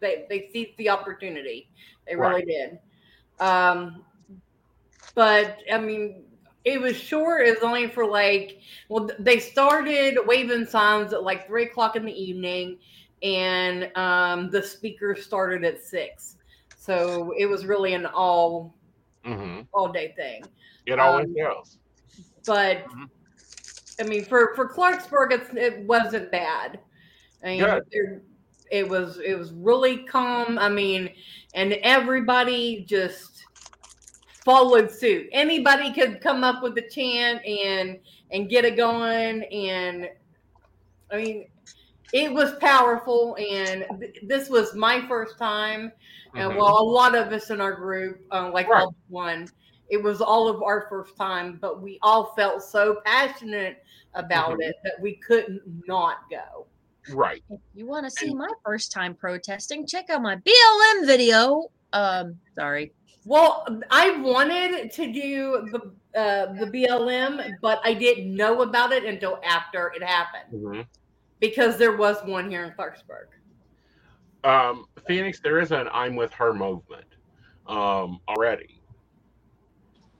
they seized the opportunity. They really did. But I mean, it was short. It was only for they started waving signs at 3:00 in the evening, and the speaker started at 6:00. So it was really an all day thing. It always goes. But I mean, for Clarksburg, it wasn't bad. I mean, it was really calm. I mean, and everybody just followed suit. Anybody could come up with a chant, and and get it going. And I mean, it was powerful. And this was my first time. And well, a lot of us in our group, like right. all one, it was all of our first time, but we all felt so passionate about it that we couldn't not go. Right. If you want to see my first time protesting, check out my BLM video. Sorry. Well, I wanted to do the BLM, but I didn't know about it until after it happened because there was one here in Clarksburg. Phoenix, there is an I'm With Her movement already.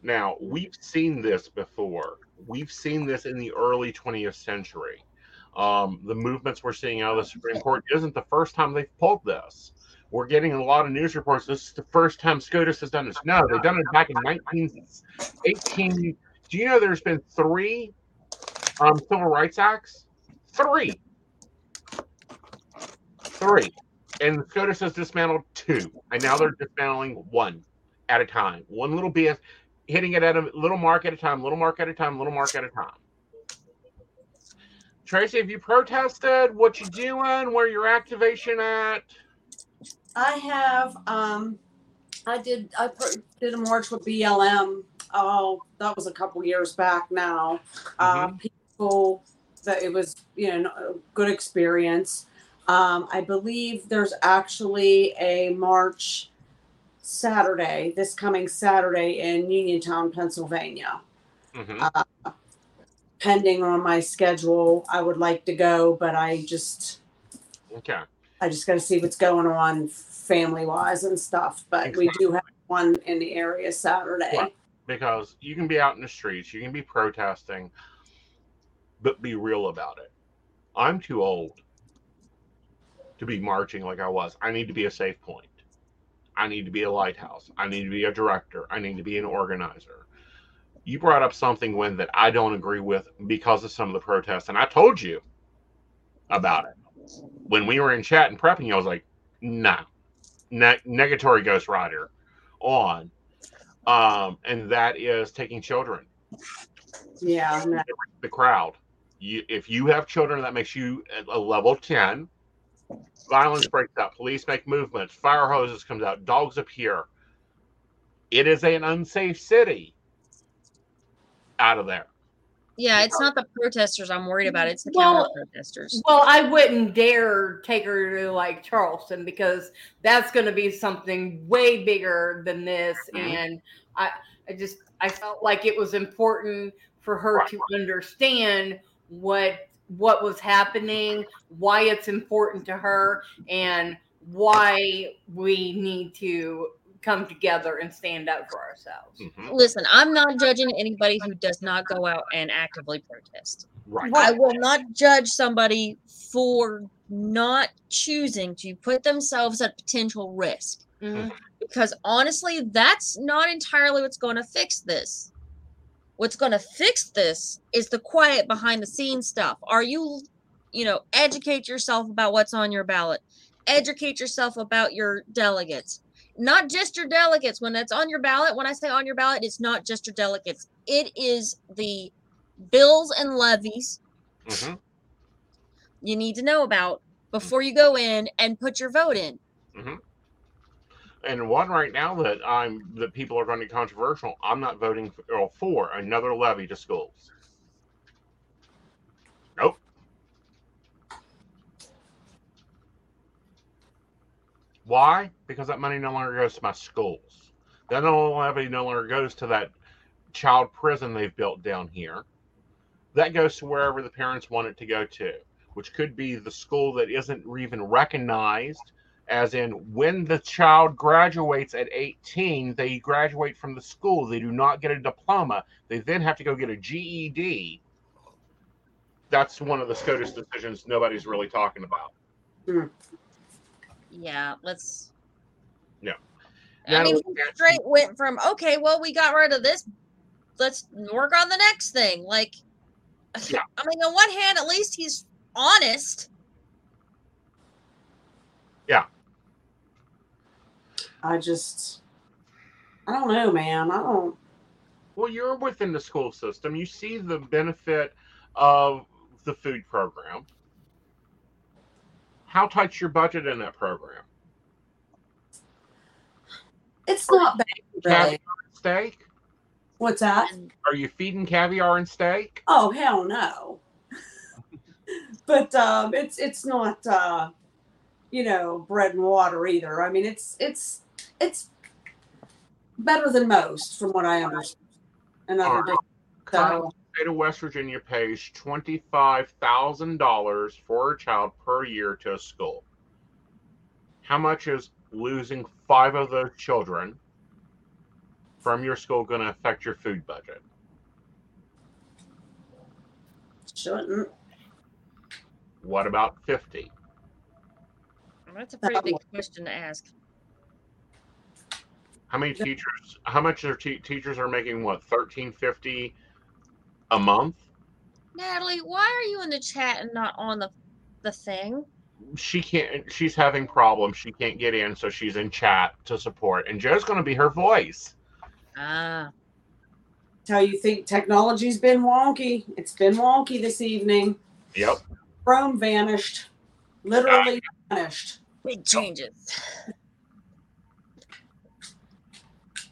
Now, we've seen this before. We've seen this in the early 20th century. The movements we're seeing out of the Supreme Court isn't the first time they've pulled this. We're getting a lot of news reports. This is the first time SCOTUS has done this. No, they've done it back in 1918. Do you know there's been 3 civil rights acts? 3. And SCOTUS has dismantled 2. And now they're dismantling 1 at a time. One little BS, hitting it at a little mark at a time, little mark at a time, little mark at a time. Tracy, have you protested? What you doing? Where your activation at? I have, I did a march with BLM. Oh, that was a couple years back now. People, that it was, you know, a good experience. I believe there's actually a march Saturday, this coming Saturday in Uniontown, Pennsylvania. Pending on my schedule, I would like to go, but I just got to see what's going on family-wise and stuff. But we do have one in the area Saturday. Right. Because you can be out in the streets, you can be protesting, but be real about it. I'm too old to be marching like I was. I need to be a safe point. I need to be a lighthouse. I need to be a director. I need to be an organizer. You brought up something, Gwen, that I don't agree with because of some of the protests. And I told you about it. When we were in chat and prepping, I was like, nah, negatory Ghost Rider on. And that is taking children. Yeah. The crowd. If you have children, that makes you a level 10. Violence breaks out. Police make movements. Fire hoses comes out. Dogs appear. It is an unsafe city out of there. Yeah, it's not the protesters I'm worried about. It's the counter-protesters. Well, I wouldn't dare take her to, like, Charleston because that's going to be something way bigger than this. And I felt like it was important for her to understand what was happening, why it's important to her, and why we need to come together and stand up for ourselves. Listen, I'm not judging anybody who does not go out and actively protest. Right. I will not judge somebody for not choosing to put themselves at potential risk. Because honestly, that's not entirely what's going to fix this. What's going to fix this is the quiet behind the scenes stuff. Are you know, educate yourself about what's on your ballot. Educate yourself about your delegates. Not just your delegates. When that's on your ballot, when I say on your ballot, it's not just your delegates. It is the bills and levies you need to know about before you go in and put your vote in. And one right now that people are going to be controversial, I'm not voting for another levy to schools. Nope. Why? Because that money no longer goes to my schools. That levy no longer goes to that child prison they've built down here. That goes to wherever the parents want it to go to, which could be the school that isn't even recognized, as in when the child graduates at 18, they graduate from the school. They do not get a diploma. They then have to go get a GED. That's one of the SCOTUS decisions nobody's really talking about. Straight went from, okay, well, we got rid of this, let's work on the next thing. Like, I mean, on one hand, at least he's honest. Yeah. I don't know, man. well, you're within the school system. You see the benefit of the food program. How tight's your budget in that program? It's not bad, really. Steak? What's that? Are you feeding caviar and steak? Oh, hell no. But it's not, you know, bread and water either. I mean, it's better than most, from what I understand. Another right. So. The state of West Virginia pays $25,000 for a child per year to a school. How much is losing 5 of those children from your school going to affect your food budget? Shouldn't. What about 50? That's a pretty big question to ask. How many teachers? How much are teachers are making? What, $13.50 a month? Natalie, why are you in the chat and not on the thing? She can't. She's having problems. She can't get in, so she's in chat to support. And Joe's going to be her voice. Ah. That's how you think technology's been wonky. It's been wonky this evening. Yep. Rome vanished. Literally vanished. Big changes.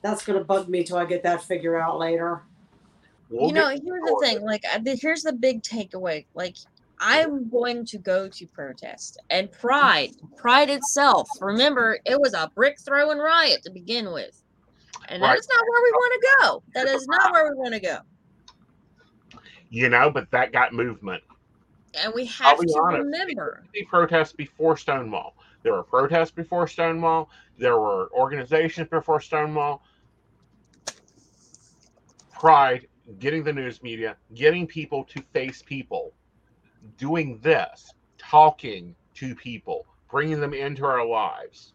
That's going to bug me till I get that figure out later. You know, here's the thing. Like, here's the big takeaway. Like, I'm going to go to protest. And Pride itself, remember, it was a brick-throwing riot to begin with. And right. That is not where we want to go. That is not where we want to go. You know, but that got movement. And we have to remember. There were protests before Stonewall. There were protests before Stonewall. There were organizations before Stonewall. Pride, getting the news media, getting people to face people, doing this, talking to people, bringing them into our lives.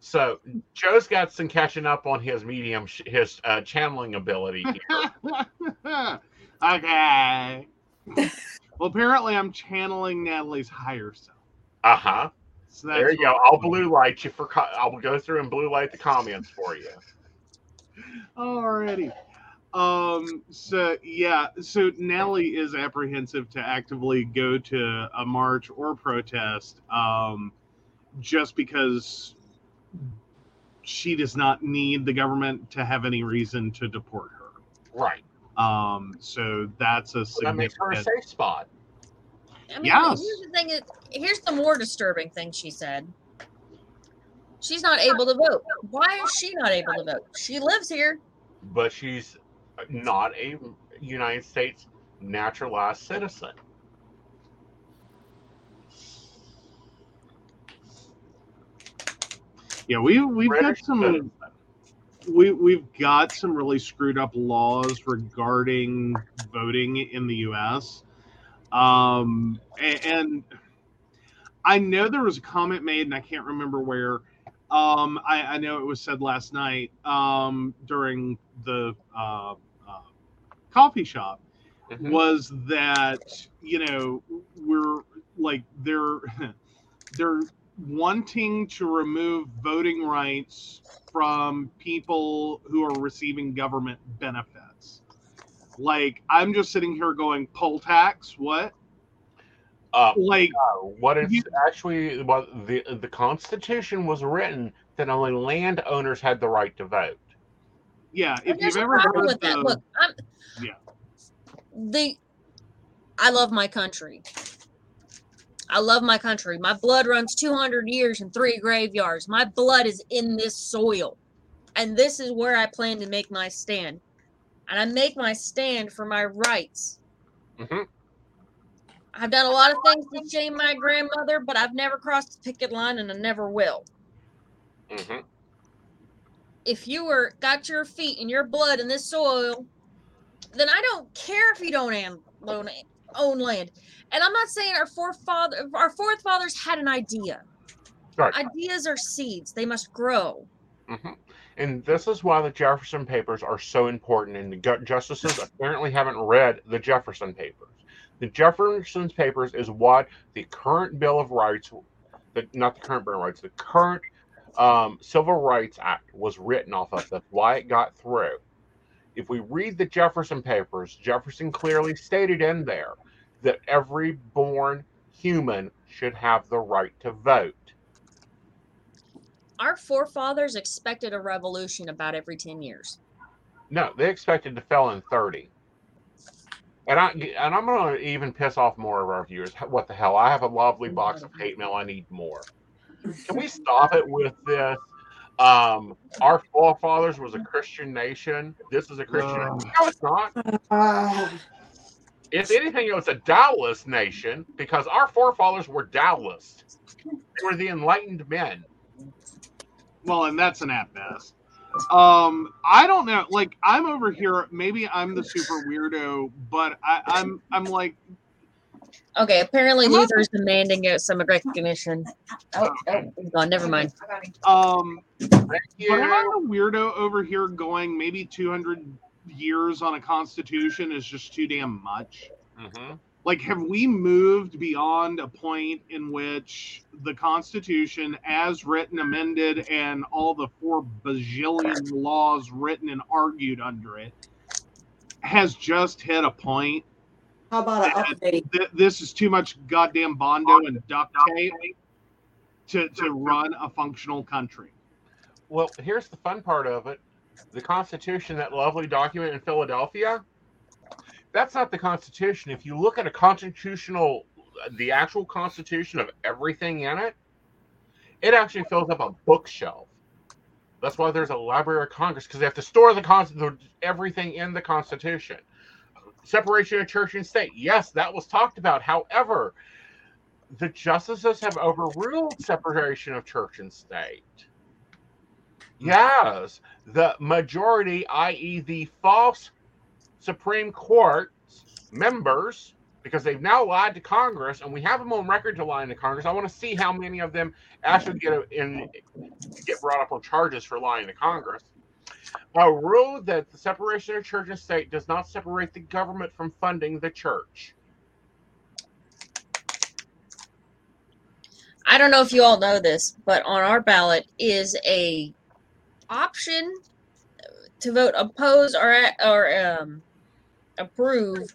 So Joe's got some catching up on his medium, his channeling ability here. Okay. Well, apparently I'm channeling Natalie's higher self. Uh-huh. So there you go. I'll blue light you for. I'll go through and blue light the comments for you. Alrighty. So yeah. So Natalie is apprehensive to actively go to a march or protest, just because she does not need the government to have any reason to deport her. Right. So that's a significant... That makes her a safe spot. I mean, yes. Here's the more disturbing thing she said. She's not able to vote. Why is she not able to vote? She lives here. But she's not a United States naturalized citizen. Yeah, we've got some really screwed up laws regarding voting in the U.S. And I know there was a comment made, and I can't remember where. I know it was said last night during the coffee shop, mm-hmm. was that, you know, we're like they're wanting to remove voting rights from people who are receiving government benefits. Like, I'm just sitting here going, poll tax, what? The Constitution was written that only landowners had the right to vote. Yeah, if you've ever heard of that, look, I love my country. I love my country. My blood runs 200 years and 3 graveyards. My blood is in this soil, and this is where I plan to make my stand. And I make my stand for my rights. Mm-hmm. I've done a lot of things to shame my grandmother, but I've never crossed the picket line, and I never will. Mm-hmm. If you got your feet and your blood in this soil, then I don't care if you don't own land. And I'm not saying our forefathers had an idea. Right. Ideas are seeds. They must grow. Mm-hmm. And this is why the Jefferson Papers are so important, and the justices apparently haven't read the Jefferson Papers. The Jefferson Papers is what the current Bill of Rights, the current Civil Rights Act was written off of. That's why it got through. If we read the Jefferson Papers, Jefferson clearly stated in there that every born human should have the right to vote. Our forefathers expected a revolution about every 10 years. No, they expected to fail in 30. And I'm going to even piss off more of our viewers. What the hell? I have a lovely box of hate mail. I need more. Can we stop it with this? Our forefathers was a Christian nation. This is a Christian nation. No, it's not. If anything, it was a Taoist nation because our forefathers were Taoists. They were the enlightened men. Well, and that's an apt mess. I don't know. Like, I'm over here. Maybe I'm the super weirdo, but I'm like. Okay, apparently Luther's demanding some recognition. Oh, never mind. But am I the weirdo over here going maybe 200 years on a constitution is just too damn much? Mm-hmm. Like, have we moved beyond a point in which the Constitution, as written, amended, and all the 4 bajillion laws written and argued under it, has just hit a point? How about an update? This is too much goddamn bondo and duct tape to run a functional country. Well, here's the fun part of it. The Constitution, that lovely document in Philadelphia... That's not the Constitution. If you look at a constitutional, the actual Constitution of everything in it, it actually fills up a bookshelf. That's why there's a Library of Congress, because they have to store everything in the Constitution. Separation of church and state. Yes, that was talked about. However, the justices have overruled separation of church and state. Yes, the majority, i.e. the false Supreme Court members, because they've now lied to Congress, and we have them on record to lying to Congress. I want to see how many of them actually get brought up on charges for lying to Congress. A rule that the separation of church and state does not separate the government from funding the church. I don't know if you all know this, but on our ballot is a option to vote oppose or approve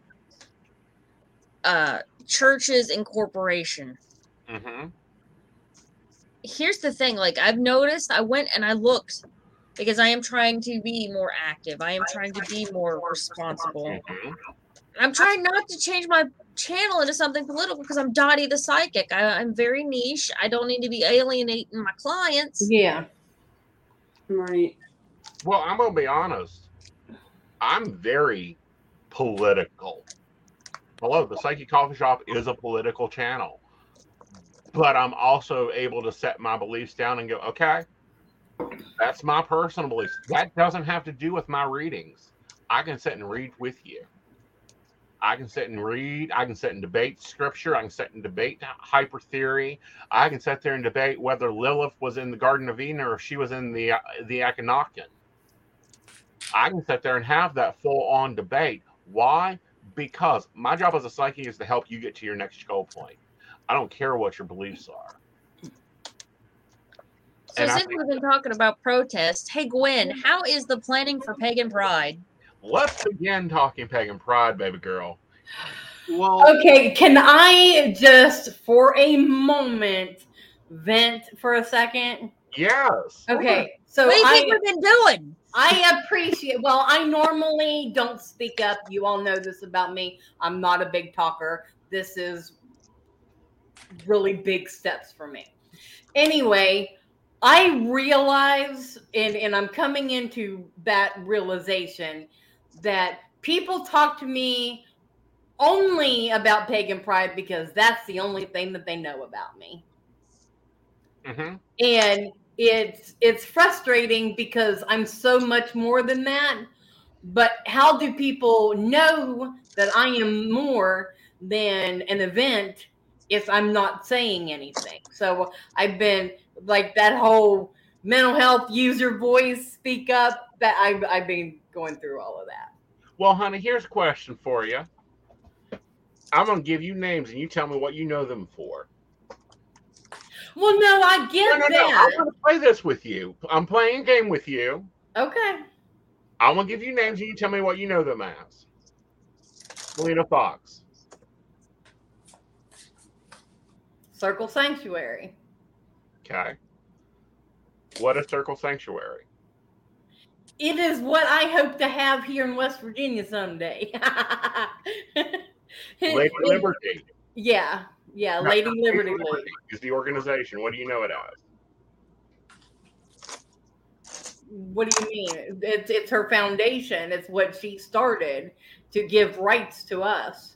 churches incorporation. Mm-hmm. Here's the thing. Like, I've noticed, I went and I looked because I am trying to be more active. I am trying to be more responsible. Mm-hmm. I'm trying not to change my channel into something political because I'm Dottie the Psychic. I'm very niche. I don't need to be alienating my clients. Yeah. Right. Well, I'm going to be honest. I'm very political. Hello, the Psychic Coffee Shop is a political channel. But I'm also able to set my beliefs down and go, okay, that's my personal beliefs. That doesn't have to do with my readings. I can sit and read with you. I can sit and read. I can sit and debate scripture. I can sit and debate hyper theory. I can sit there and debate whether Lilith was in the Garden of Eden or if she was in the Akhenaten. I can sit there and have that full-on debate. Why? Because my job as a psychic is to help you get to your next goal point. I don't care what your beliefs are. So and since we've been talking about protests, hey, Gwen, how is the planning for Pagan Pride? Let's begin talking Pagan Pride, baby girl. Well, okay, can I just, for a moment, vent for a second? Yes. Okay, so what do you think we've been doing? I appreciate, well, I normally don't speak up. You all know this about me. I'm not a big talker. This is really big steps for me. Anyway, I realize, and I'm coming into that realization that people talk to me only about Pagan Pride because that's the only thing that they know about me. Mm-hmm. And it's frustrating because I'm so much more than that. But how do people know that I am more than an event if I'm not saying anything? So I've been like that whole mental health user voice speak up that I've been going through all of that. Well, honey, here's a question for you. I'm going to give you names and you tell me what you know them for. Well, no, I get that. I want to play this with you. I'm playing a game with you. Okay. I'm going to give you names and you tell me what you know them as. Selena Fox. Circle Sanctuary. Okay. What is Circle Sanctuary? It is what I hope to have here in West Virginia someday. Lady Liberty. Yeah. Yeah, no, Lady Liberty is the organization. What do you know it as? What do you mean? It's her foundation. It's what she started to give rights to us.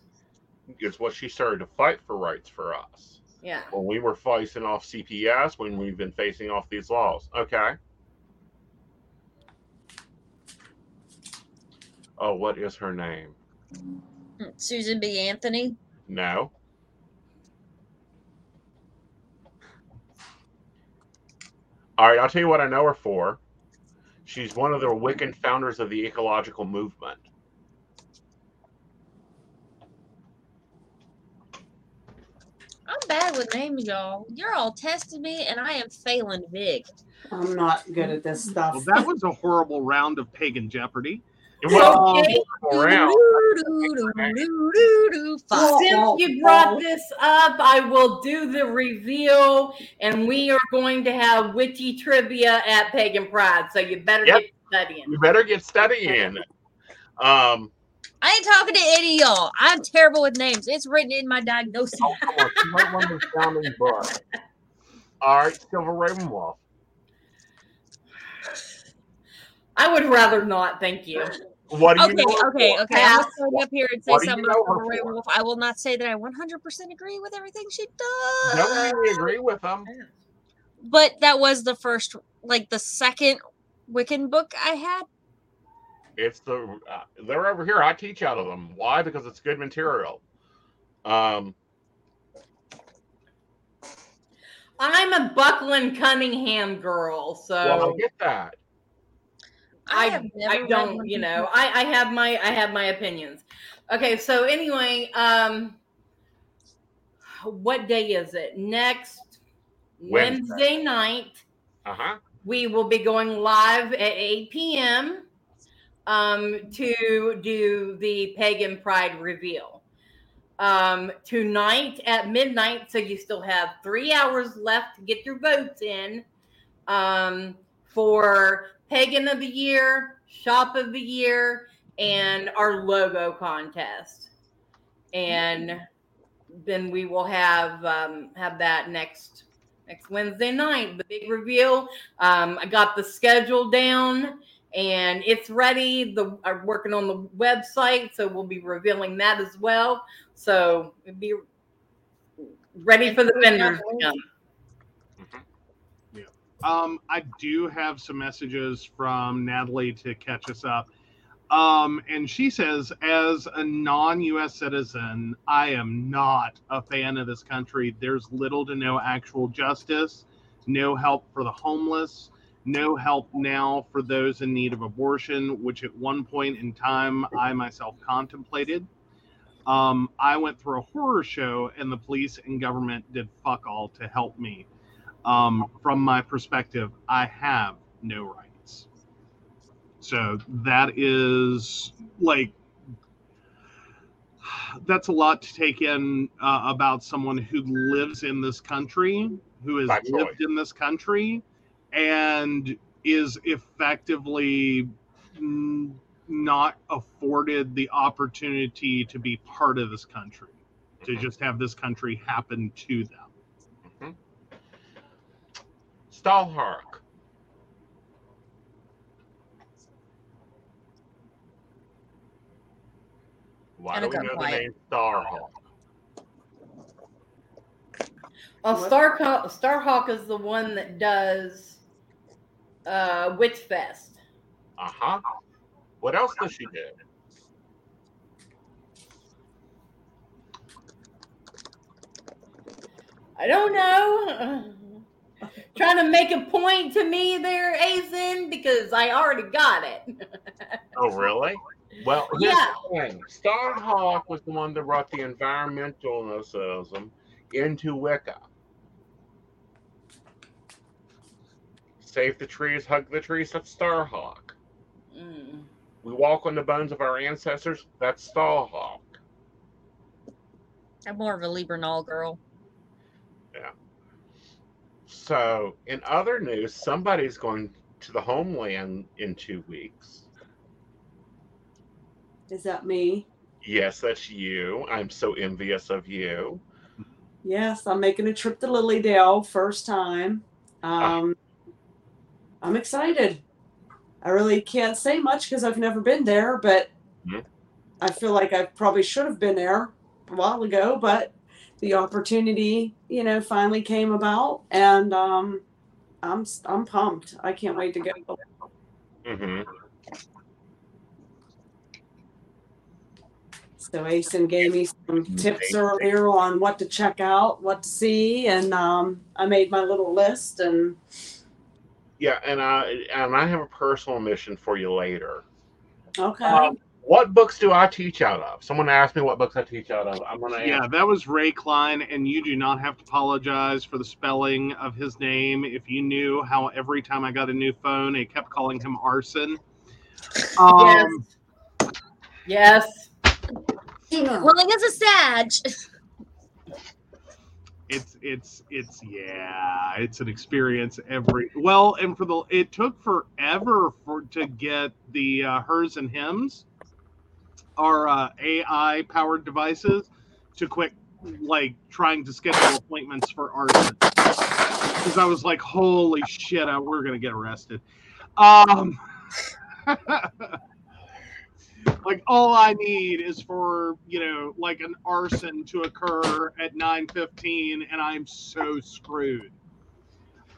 It's what she started to fight for rights for us. Yeah. When we were facing off CPS, when we've been facing off these laws. Okay. Oh, what is her name? Susan B. Anthony? No. All right, I'll tell you what I know her for. She's one of the Wiccan founders of the ecological movement. I'm bad with names, y'all. You're all testing me, and I am failing big. I'm not good at this stuff. Well, that was a horrible round of Pagan Jeopardy. It was a horrible round. Since you brought this up, I will do the reveal, and we are going to have witchy trivia at Pagan Pride, so you better get studying. You better get studying. I ain't talking to any of y'all. I'm terrible with names. It's written in my diagnosis. Oh, come on. You might want this down in the bar. All right, Silver RavenWolf. I would rather not, thank you. What do you know? Okay. I'm going to go up here and say something about Silver RavenWolf. I will not say that I 100% agree with everything she does. Nobody really agree with them. But that was the first, like the second Wiccan book I had. It's the they're over here. I teach out of them. Why? Because it's good material. I'm a Buckland Cunningham girl, so well, I get that. I don't. You know, I have my opinions. Okay, so anyway, what day is it? Next Wednesday night. We will be going live at 8 p.m. To do the Pagan Pride reveal tonight at midnight. So you still have 3 hours left to get your votes in for Pagan of the Year, Shop of the Year, and our logo contest. And then we will have that next Wednesday night, the big reveal. I got the schedule down. And it's ready. I'm working on the website, so we'll be revealing that as well. So be ready for the vendors. Yeah. I do have some messages from Natalie to catch us up. And she says, as a non-U.S. citizen, I am not a fan of this country. There's little to no actual justice, no help for the homeless. No help now for those in need of abortion, which at one point in time, I myself contemplated. I went through a horror show and the police and government did fuck all to help me. From my perspective, I have no rights. So that is like, that's a lot to take in about someone who lives in this country, who has lived in this country. And is effectively not afforded the opportunity to be part of this country, to just have this country happen to them. Starhawk. Why do we know the name Starhawk? Oh, Starhawk is the one that does... Witch Fest. What else does she do? I don't know. Trying to make a point to me there, Aeson, because I already got it. Oh, really? Well, yeah. Starhawk was the one that brought the environmentalism into Wicca. Save the trees, hug the trees, that's Starhawk. Mm. We walk on the bones of our ancestors, that's Starhawk. I'm more of a Libernal girl. Yeah. So, in other news, somebody's going to the homeland in 2 weeks. Is that me? Yes, that's you. I'm so envious of you. Yes, I'm making a trip to Lilydale, first time. I'm excited. I really can't say much because I've never been there, but I feel like I probably should have been there a while ago, but the opportunity, you know, finally came about, and I'm pumped. I can't wait to go. Mm-hmm. So Aeson gave me some tips earlier on what to check out, what to see, and I made my little list. And yeah, and I have a personal mission for you later. Okay. What books do I teach out of? Someone asked me what books I teach out of. I'm gonna. Yeah, that was Ray Klein, and you do not have to apologize for the spelling of his name. If you knew how every time I got a new phone, I kept calling him Arson. Yes. Well, I guess it's Sag. It's an experience it took forever to get the hers and hims, our AI powered devices, to quit like trying to schedule appointments for artists, because I was like, holy shit, we're gonna get arrested. Like, all I need is for, you know, like an arson to occur at 9:15, and I'm so screwed.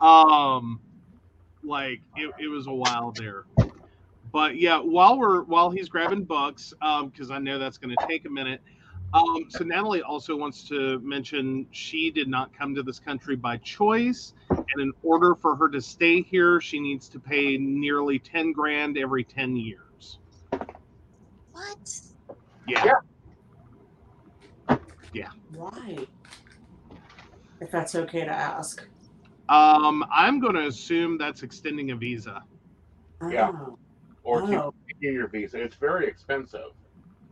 Like it was a while there, but yeah. While he's grabbing books, because I know that's going to take a minute. So Natalie also wants to mention she did not come to this country by choice, and in order for her to stay here, she needs to pay nearly $10,000 every 10 years. What? Yeah. Why? If that's okay to ask. I'm going to assume that's extending a visa. Oh. Yeah. Or keeping your visa. It's very expensive.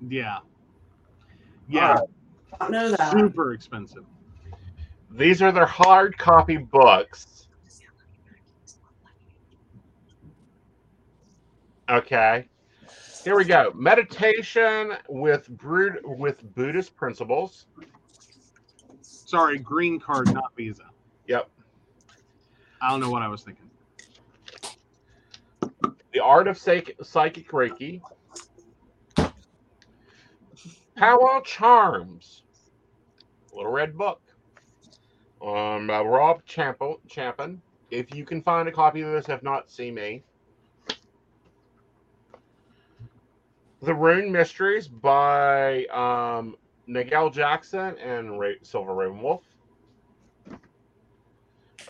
Yeah. Yeah. I know that. Super expensive. These are their hard copy books. Okay. Here we go. Meditation with Buddhist principles. Sorry, green card, not visa. Yep. I don't know what I was thinking. The Art of Psychic Reiki. Powwow Charms. Little Red Book. Rob Champin. If you can find a copy of this, if not, see me. The Rune Mysteries by Nigel Jackson and Silver RavenWolf.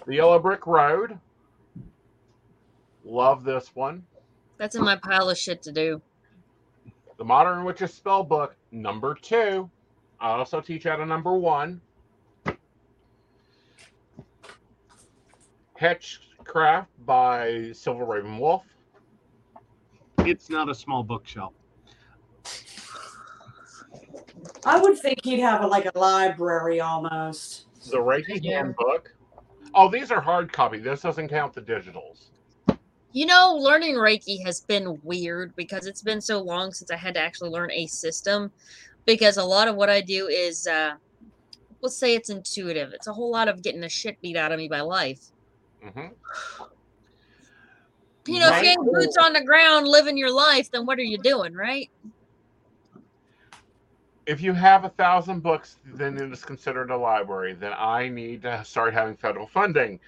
The Yellow Brick Road. Love this one. That's in my pile of shit to do. The Modern Witch's Spellbook, number 2. I also teach out of number 1. Witchcraft by Silver RavenWolf. It's not a small bookshelf. I would think he'd have a library almost. The Reiki Handbook. Oh, these are hard copy. This doesn't count the digitals. You know, learning Reiki has been weird because it's been so long since I had to actually learn a system. Because a lot of what I do is, let's say it's intuitive. It's a whole lot of getting the shit beat out of me by life. Mm-hmm. You know, if you ain't boots on the ground living your life, then what are you doing, right? If you have 1,000 books, then it is considered a library. Then I need to start having federal funding.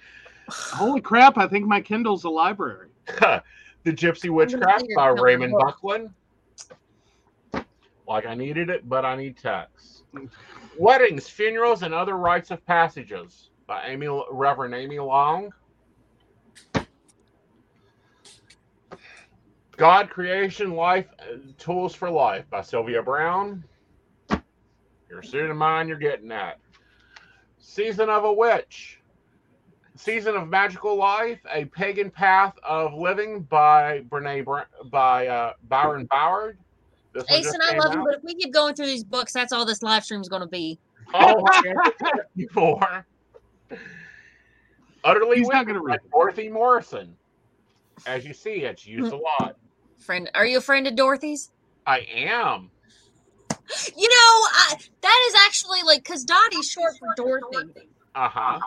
Holy crap, I think my Kindle's a library. The Gypsy Witchcraft by Raymond Buckland. Like, I needed it, but I need text. Weddings, Funerals, and Other Rites of Passages by Reverend Amy Long. God, Creation, Life, Tools for Life by Sylvia Brown. You're a student of mine, you're getting that. Season of a Witch. Season of Magical Life, A Pagan Path of Living by Byron Boward. Aeson, I love you, but if we keep going through these books, that's all this live stream is going to be. Oh, before. Utterly Wicked by Dorothy Morrison. As you see, it's used a lot. Friend, are you a friend of Dorothy's? I am. You know, that is actually like, because Dottie's short for Dorothy. Uh-huh.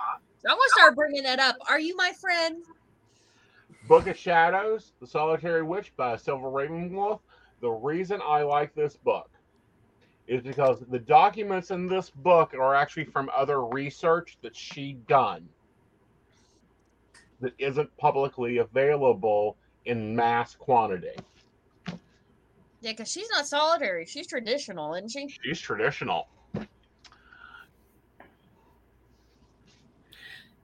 So I'm going to start bringing that up. Are you my friend? Book of Shadows, The Solitary Witch by Silver RavenWolf. The reason I like this book is because the documents in this book are actually from other research that she done that isn't publicly available in mass quantity. Yeah, because she's not solitary. She's traditional, isn't she? She's traditional.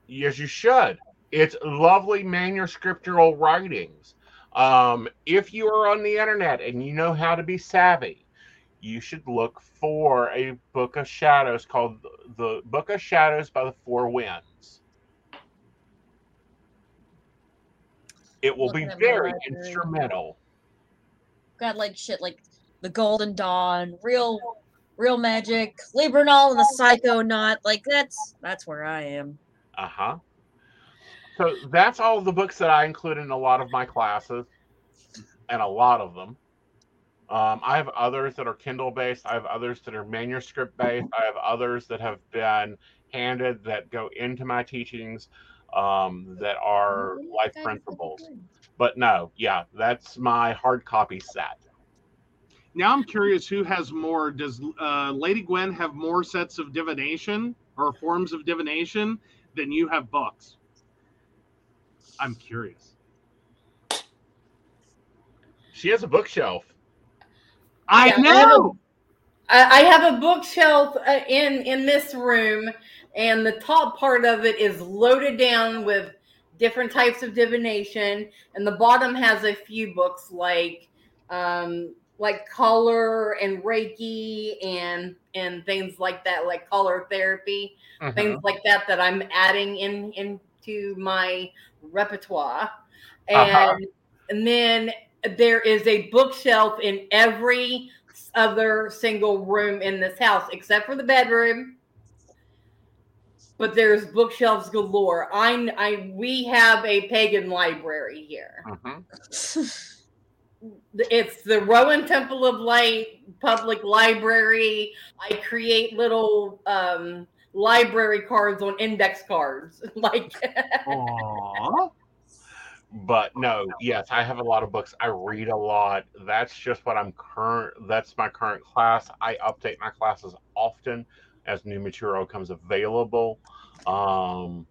Yes, you should. It's lovely manuscriptural writings. If you are on the internet and you know how to be savvy, you should look for a Book of Shadows called The Book of Shadows by the Four Winds. It will be very instrumental. Got like shit like The Golden Dawn, Real Magic, Libernal and the Psychonaut. Like that's where I am. Uh-huh. So that's all the books that I include in a lot of my classes, and a lot of them. I have others that are Kindle-based. I have others that are manuscript-based. I have others that have been handed that go into my teachings that are life principles. But no, yeah, that's my hard copy set. Now I'm curious who has more. Does Lady Gwen have more sets of divination or forms of divination than you have books? I'm curious. She has a bookshelf. I know. I have a bookshelf in this room, and the top part of it is loaded down with different types of divination, and the bottom has a few books like color and Reiki and things like that, like color therapy, things like that I'm adding into my repertoire. And then there is a bookshelf in every other single room in this house, except for the bedroom. But there's bookshelves galore. We have a pagan library here. It's the Rowan Temple of Light Public Library. I create little library cards on index cards, like. But no, yes, I have a lot of books. I read a lot. That's just what I'm current. That's my current class. I update my classes often as new material comes available. I'm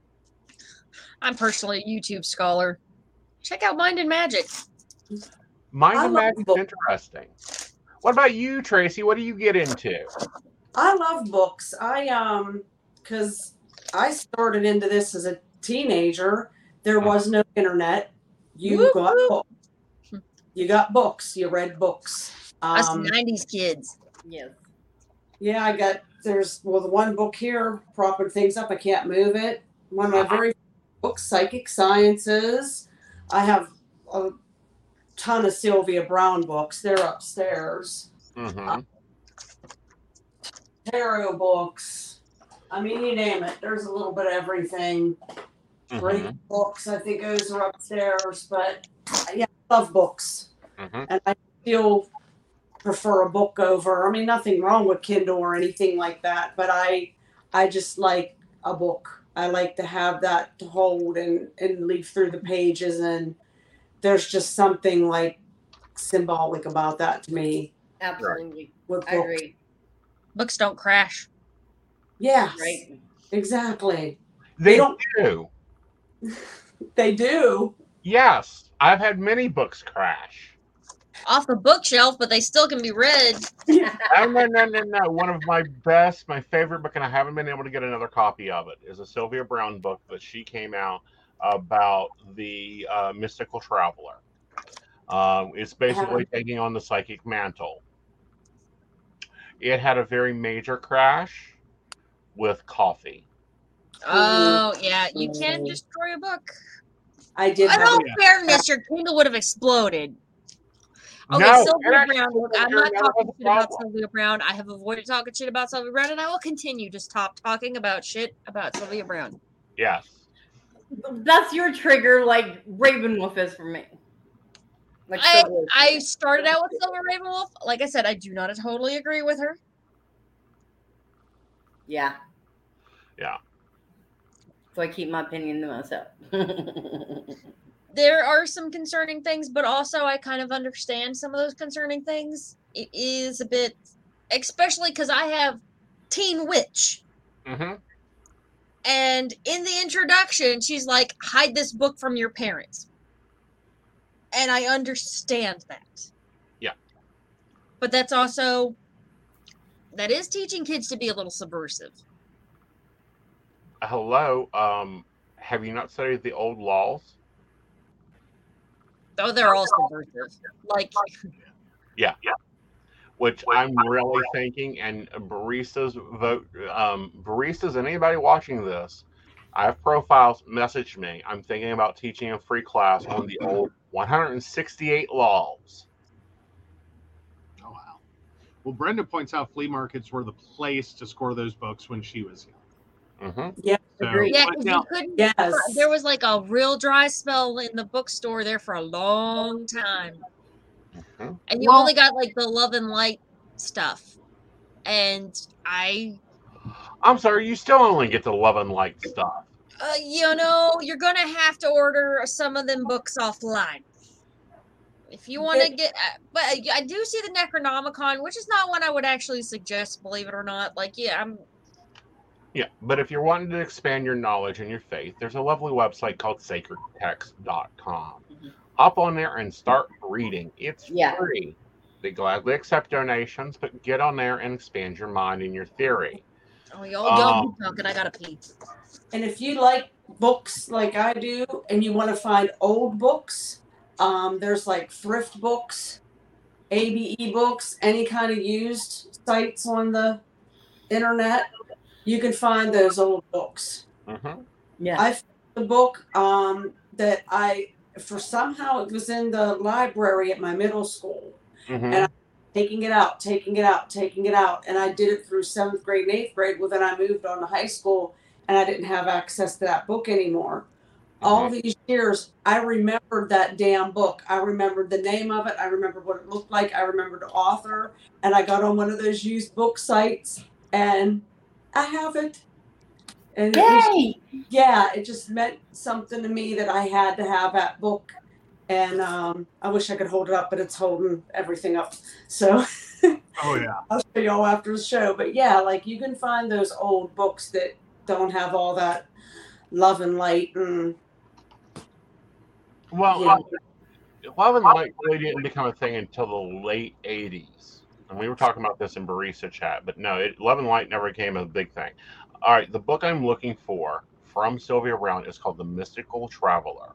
personally a YouTube scholar. Check out Mind and Magic. Mind and Magic is interesting. What about you, Tracy? What do you get into? I love books. I because I started into this as a teenager. There was no internet. You got books. You read books. Us 90s kids. Yeah. Yeah, I got, the one book here, propping things up. I can't move it. One of my very first books, Psychic Sciences. I have a ton of Sylvia Brown books. They're upstairs. Tarot books. I mean, you name it. There's a little bit of everything. Great books. I think those are upstairs, but yeah, I love books. And I still prefer a book over. I mean, nothing wrong with Kindle or anything like that, but I just like a book. I like to have that to hold and leaf through the pages, and there's just something like symbolic about that to me. Absolutely. I agree. Books don't crash. Yes. Right. Exactly. They don't do. They do. Yes. I've had many books crash. Off the bookshelf, but they still can be read. No. One of my favorite book, and I haven't been able to get another copy of it, is a Sylvia Brown book that she came out about the mystical traveler. It's basically taking on the psychic mantle. It had a very major crash with coffee. Oh, yeah. You can't destroy a book. I did. In all fairness, your Kindle would have exploded. Okay, no, Sylvia Brown. I'm not talking shit about Sylvia Brown. I have avoided talking shit about Sylvia Brown, and I will continue to stop talking about shit about Sylvia Brown. Yeah. That's your trigger, like RavenWolf is for me. Like I started out with Silver RavenWolf. Like I said, I do not totally agree with her. Yeah. Yeah. So I keep my opinion to myself. There are some concerning things, but also I kind of understand some of those concerning things. It is a bit, especially because I have Teen Witch. Mm-hmm. And in the introduction, she's like, hide this book from your parents. And I understand that. Yeah. But that's also, that is teaching kids to be a little subversive. Hello. Have you not studied the old laws? Oh, they're all subversive. Like, yeah, yeah. Which I'm really thinking, and baristas vote. Baristas and anybody watching this, I have profiles. Message me. I'm thinking about teaching a free class on the old 168 laws. Oh wow. Well, Brenda points out flea markets were the place to score those books when she was young. Mm-hmm. Yeah, so, yeah, you couldn't. Yes. There was like a real dry spell in the bookstore there for a long time, mm-hmm. and you only got like the Love and Light stuff. And I'm sorry, you still only get the Love and Light stuff. You know, you're gonna have to order some of them books offline if you want to get. But I do see the Necronomicon, which is not one I would actually suggest, believe it or not. Like, yeah, I'm. Yeah, but if you're wanting to expand your knowledge and your faith, there's a lovely website called sacredtext.com. Mm-hmm. Hop on there and start reading. It's free. They gladly accept donations, but get on there and expand your mind and your theory. Oh, y'all keep talking. I gotta pee. And if you like books like I do and you want to find old books, there's like thrift books, ABE books, any kind of used sites on the internet. You can find those old books. Mm-hmm. Yeah, I found the book that somehow it was in the library at my middle school, mm-hmm. and I'm taking it out, and I did it through 7th grade and 8th grade. Well, then I moved on to high school, and I didn't have access to that book anymore. Mm-hmm. All these years, I remembered that damn book. I remembered the name of it. I remembered what it looked like. I remembered the author, and I got on one of those used book sites and. I have it. And yay! It just meant something to me that I had to have that book. And I wish I could hold it up, but it's holding everything up. So I'll show y'all after the show. But yeah, like you can find those old books that don't have all that Love and Light. And, Love and Light really didn't become a thing until the late 80s. And we were talking about this in Barista Chat, but no, Love and Light never became a big thing. All right, the book I'm looking for from Sylvia Brown is called The Mystical Traveler.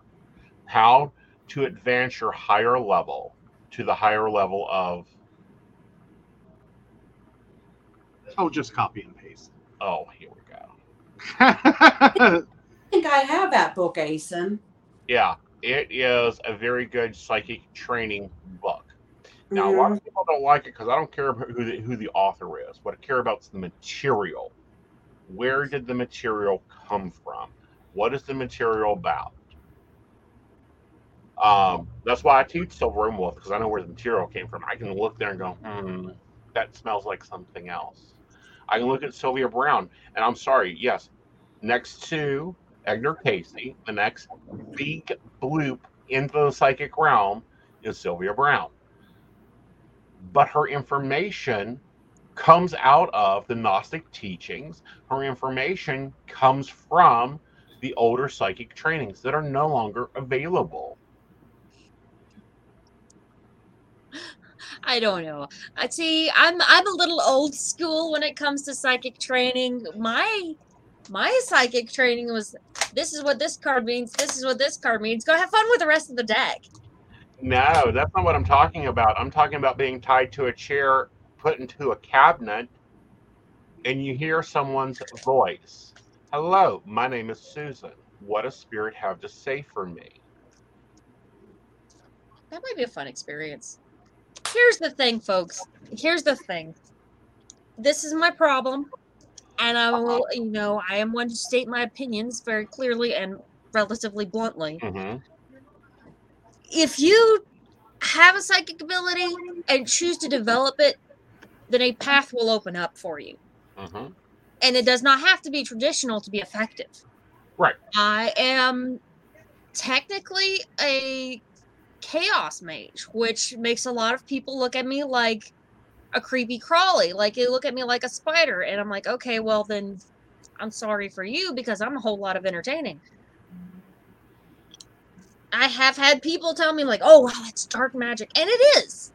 How to advance your higher level to the higher level of... Oh, just copy and paste. Oh, here we go. I think I have that book, Aeson. Yeah, it is a very good psychic training book. Now, a lot of people don't like it because I don't care about who the author is. What I care about is the material. Where did the material come from? What is the material about? That's why I teach Silver RavenWolf, because I know where the material came from. I can look there and go, that smells like something else. I can look at Sylvia Brown, and I'm sorry, yes, next to Edgar Casey, the next big bloop into the psychic realm is Sylvia Brown. But her information comes out of the Gnostic teachings. Her information comes from the older psychic trainings that are no longer available. I don't know. See, I'm a little old school when it comes to psychic training. My psychic training was, this is what this card means. This is what this card means. Go have fun with the rest of the deck. No, that's not what I'm talking about. I'm talking about being tied to a chair, put into a cabinet, and you hear someone's voice. Hello, my name is Susan. What does Spirit have to say for me? That might be a fun experience. Here's the thing, folks. Here's the thing. This is my problem. And I will, I am one to state my opinions very clearly and relatively bluntly. Mm-hmm. If you have a psychic ability and choose to develop it, then a path will open up for you. Mm-hmm. And it does not have to be traditional to be effective. Right. I am technically a chaos mage, which makes a lot of people look at me like a creepy crawly. Like, they look at me like a spider. And I'm like, okay, well, then I'm sorry for you because I'm a whole lot of entertaining. I have had people tell me, like, oh, wow, that's dark magic. And it is.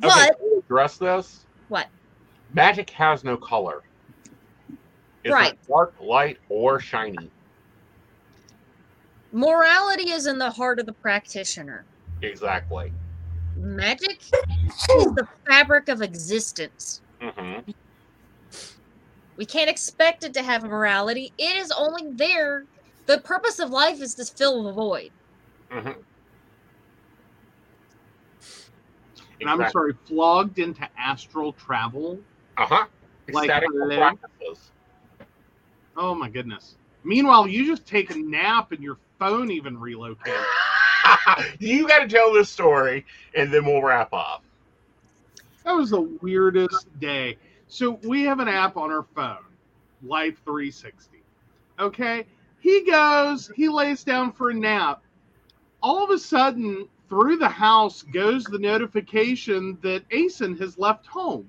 But can you address this? What? Magic has no color. It's right. Dark, light, or shiny. Morality is in the heart of the practitioner. Exactly. Magic is the fabric of existence. Mm-hmm. We can't expect it to have a morality. It is only there. The purpose of life is to fill the void. Mm-hmm. And exactly. I'm sorry, flogged into astral travel. Uh-huh. Like practices. Oh my goodness. Meanwhile, you just take a nap and your phone even relocates. You got to tell this story, and then we'll wrap up. That was the weirdest day. So we have an app on our phone, Life 360. Okay? He lays down for a nap. All of a sudden, through the house goes the notification that Aeson has left home.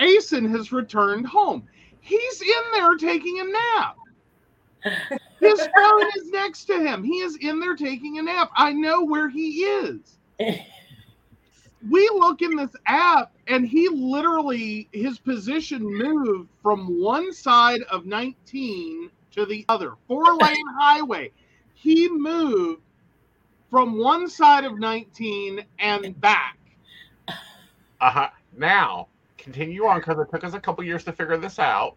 Aeson has returned home. He's in there taking a nap. His phone is next to him. He is in there taking a nap. I know where he is. We look in this app, and he literally, his position moved from one side of 19 to the other. 4-lane highway. He moved from one side of 19 and back. Uh-huh. Now, continue on, because it took us a couple years to figure this out.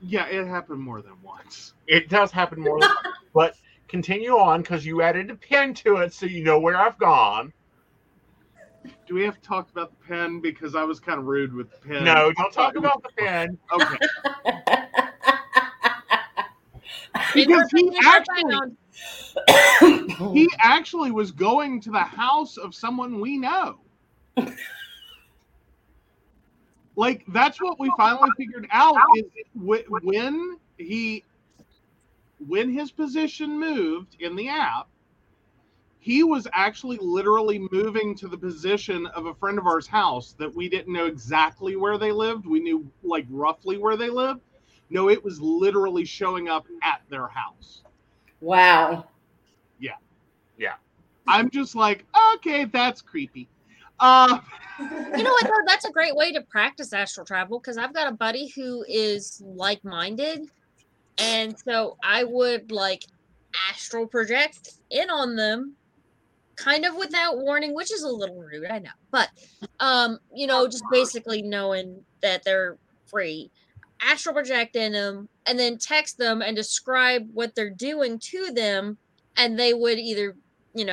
Yeah, it happened more than once. It does happen more than once. But continue on, because you added a pen to it, so you know where I've gone. Do we have to talk about the pen? Because I was kind of rude with the pen. No, don't talk about the pen. Okay. Because he actually was going to the house of someone we know. Like, that's what we finally figured out, is when his position moved in the app, he was actually literally moving to the position of a friend of ours' house that we didn't know exactly where they lived. We knew, like, roughly where they lived. No, it was literally showing up at their house. Wow. Yeah. Yeah. I'm just like, okay, that's creepy. You know what, though? That's a great way to practice astral travel, because I've got a buddy who is like-minded, and so I would, like, astral project in on them, kind of without warning, which is a little rude, I know, but, just basically knowing that they're free, astral project in them, and then text them and describe what they're doing to them, and they would either, they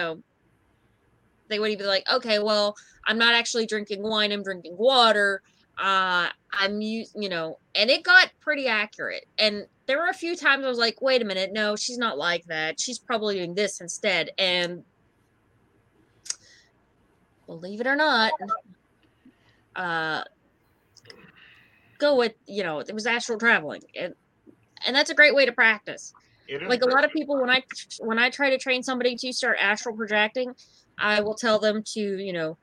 would even be like, okay, well, I'm not actually drinking wine. I'm drinking water. And it got pretty accurate. And there were a few times I was like, wait a minute. No, she's not like that. She's probably doing this instead. And believe it or not, it was astral traveling. And that's a great way to practice. Like, a lot of people, when I try to train somebody to start astral projecting, I will tell them to,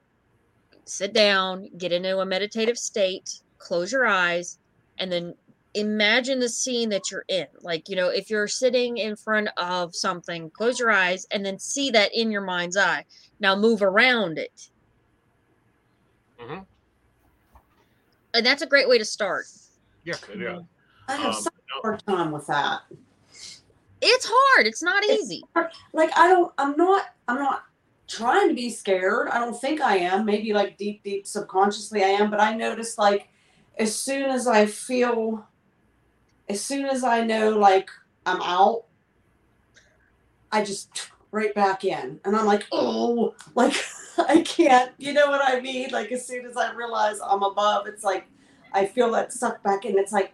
sit down, get into a meditative state, close your eyes, and then imagine the scene that you're in. Like, if you're sitting in front of something, close your eyes and then see that in your mind's eye. Now move around it. Mm-hmm. And that's a great way to start. Yeah, yeah. I have such a hard time with that. It's hard. It's not easy. Like, I'm not trying to be scared. I don't think I am. Maybe like deep subconsciously I am, but I notice, like, as soon as I feel as soon as I know, like, I'm out, I just right back in. And I'm like, oh, like, I can't, you know what I mean? Like, as soon as I realize I'm above, it's like, I feel that suck back in. It's like,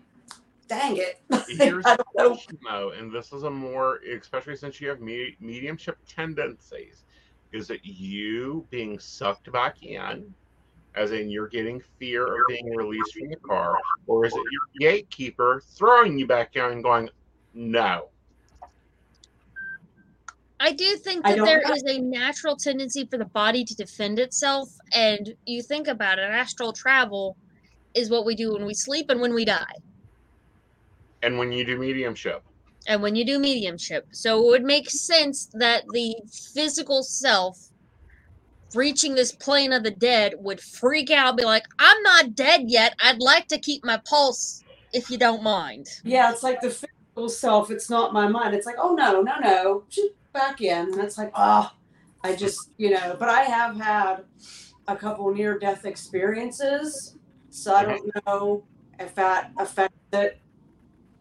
dang it. Here's I don't know. Though, and this is a more, especially since you have mediumship tendencies, is that you being sucked back in, as in you're getting fear of being released from the car, or is it your gatekeeper throwing you back in and going, no? I do think that there is a natural tendency for the body to defend itself. And you think about it, astral travel is what we do when we sleep and when we die. And when you do mediumship. And when you do mediumship. So it would make sense that the physical self reaching this plane of the dead would freak out, be like, I'm not dead yet. I'd like to keep my pulse if you don't mind. Yeah, it's like the physical self. It's not my mind. It's like, oh, no, no, no. Back in. And it's like, oh, I just, you know, but I have had a couple near-death experiences. So I don't know if that affects it.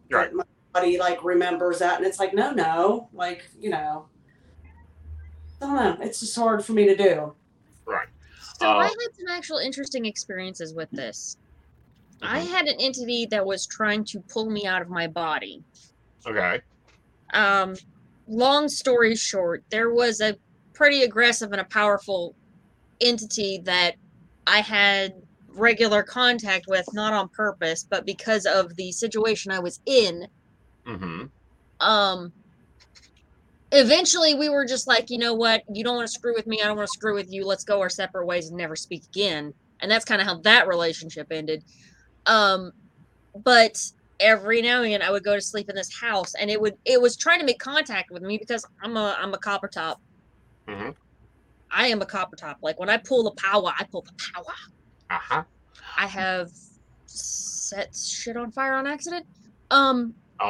Right. That my body, like, remembers that. And it's like, no, no. Like, you know. I don't know. It's just hard for me to do. Right. So I had some actual interesting experiences with this. I had an entity that was trying to pull me out of my body. Okay. Long story short, there was a pretty aggressive and a powerful entity that I had regular contact with, not on purpose, but because of the situation I was in. Eventually we were just like, you know what? You don't want to screw with me. I don't want to screw with you. Let's go our separate ways and never speak again. And that's kind of how that relationship ended. But every now and again, I would go to sleep in this house, and it was trying to make contact with me because I'm a copper top. Mm-hmm. I am a copper top. Like, when I pull the power, I pull the power. Uh-huh. I have set shit on fire on accident. I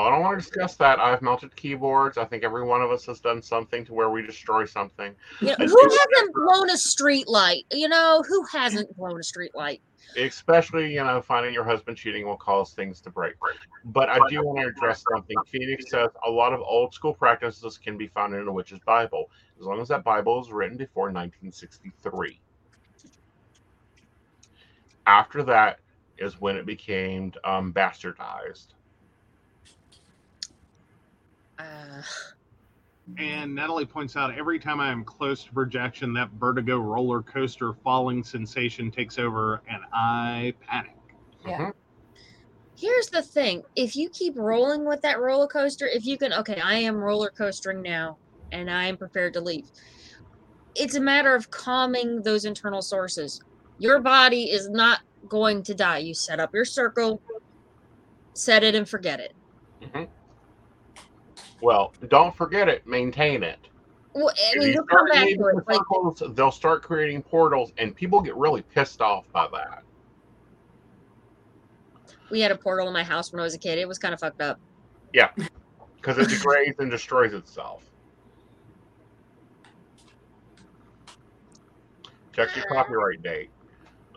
don't want to discuss that. I've melted keyboards. I think every one of us has done something to where we destroy something. You know, who hasn't blown a street light? You know, who hasn't blown a street light? Especially, you know, finding your husband cheating will cause things to break. But I do want to address something. Phoenix says a lot of old school practices can be found in a witch's Bible, as long as that Bible is written before 1963. After that is when it became bastardized. And Natalie points out, every time I am close to projection, that vertigo roller coaster falling sensation takes over, and I panic. Yeah. Mm-hmm. Here's the thing. If you keep rolling with that roller coaster, if you can, okay, I am roller coastering now, and I am prepared to leave. It's a matter of calming those internal sources. Your body is not going to die. You set up your circle, set it and forget it. Mm-hmm. Well, don't forget it. Maintain it. Well, I mean, you'll come back to it. Circles, like, they'll start creating portals, and people get really pissed off by that. We had a portal in my house when I was a kid. It was kind of fucked up. Yeah, because it degrades and destroys itself. Check your copyright date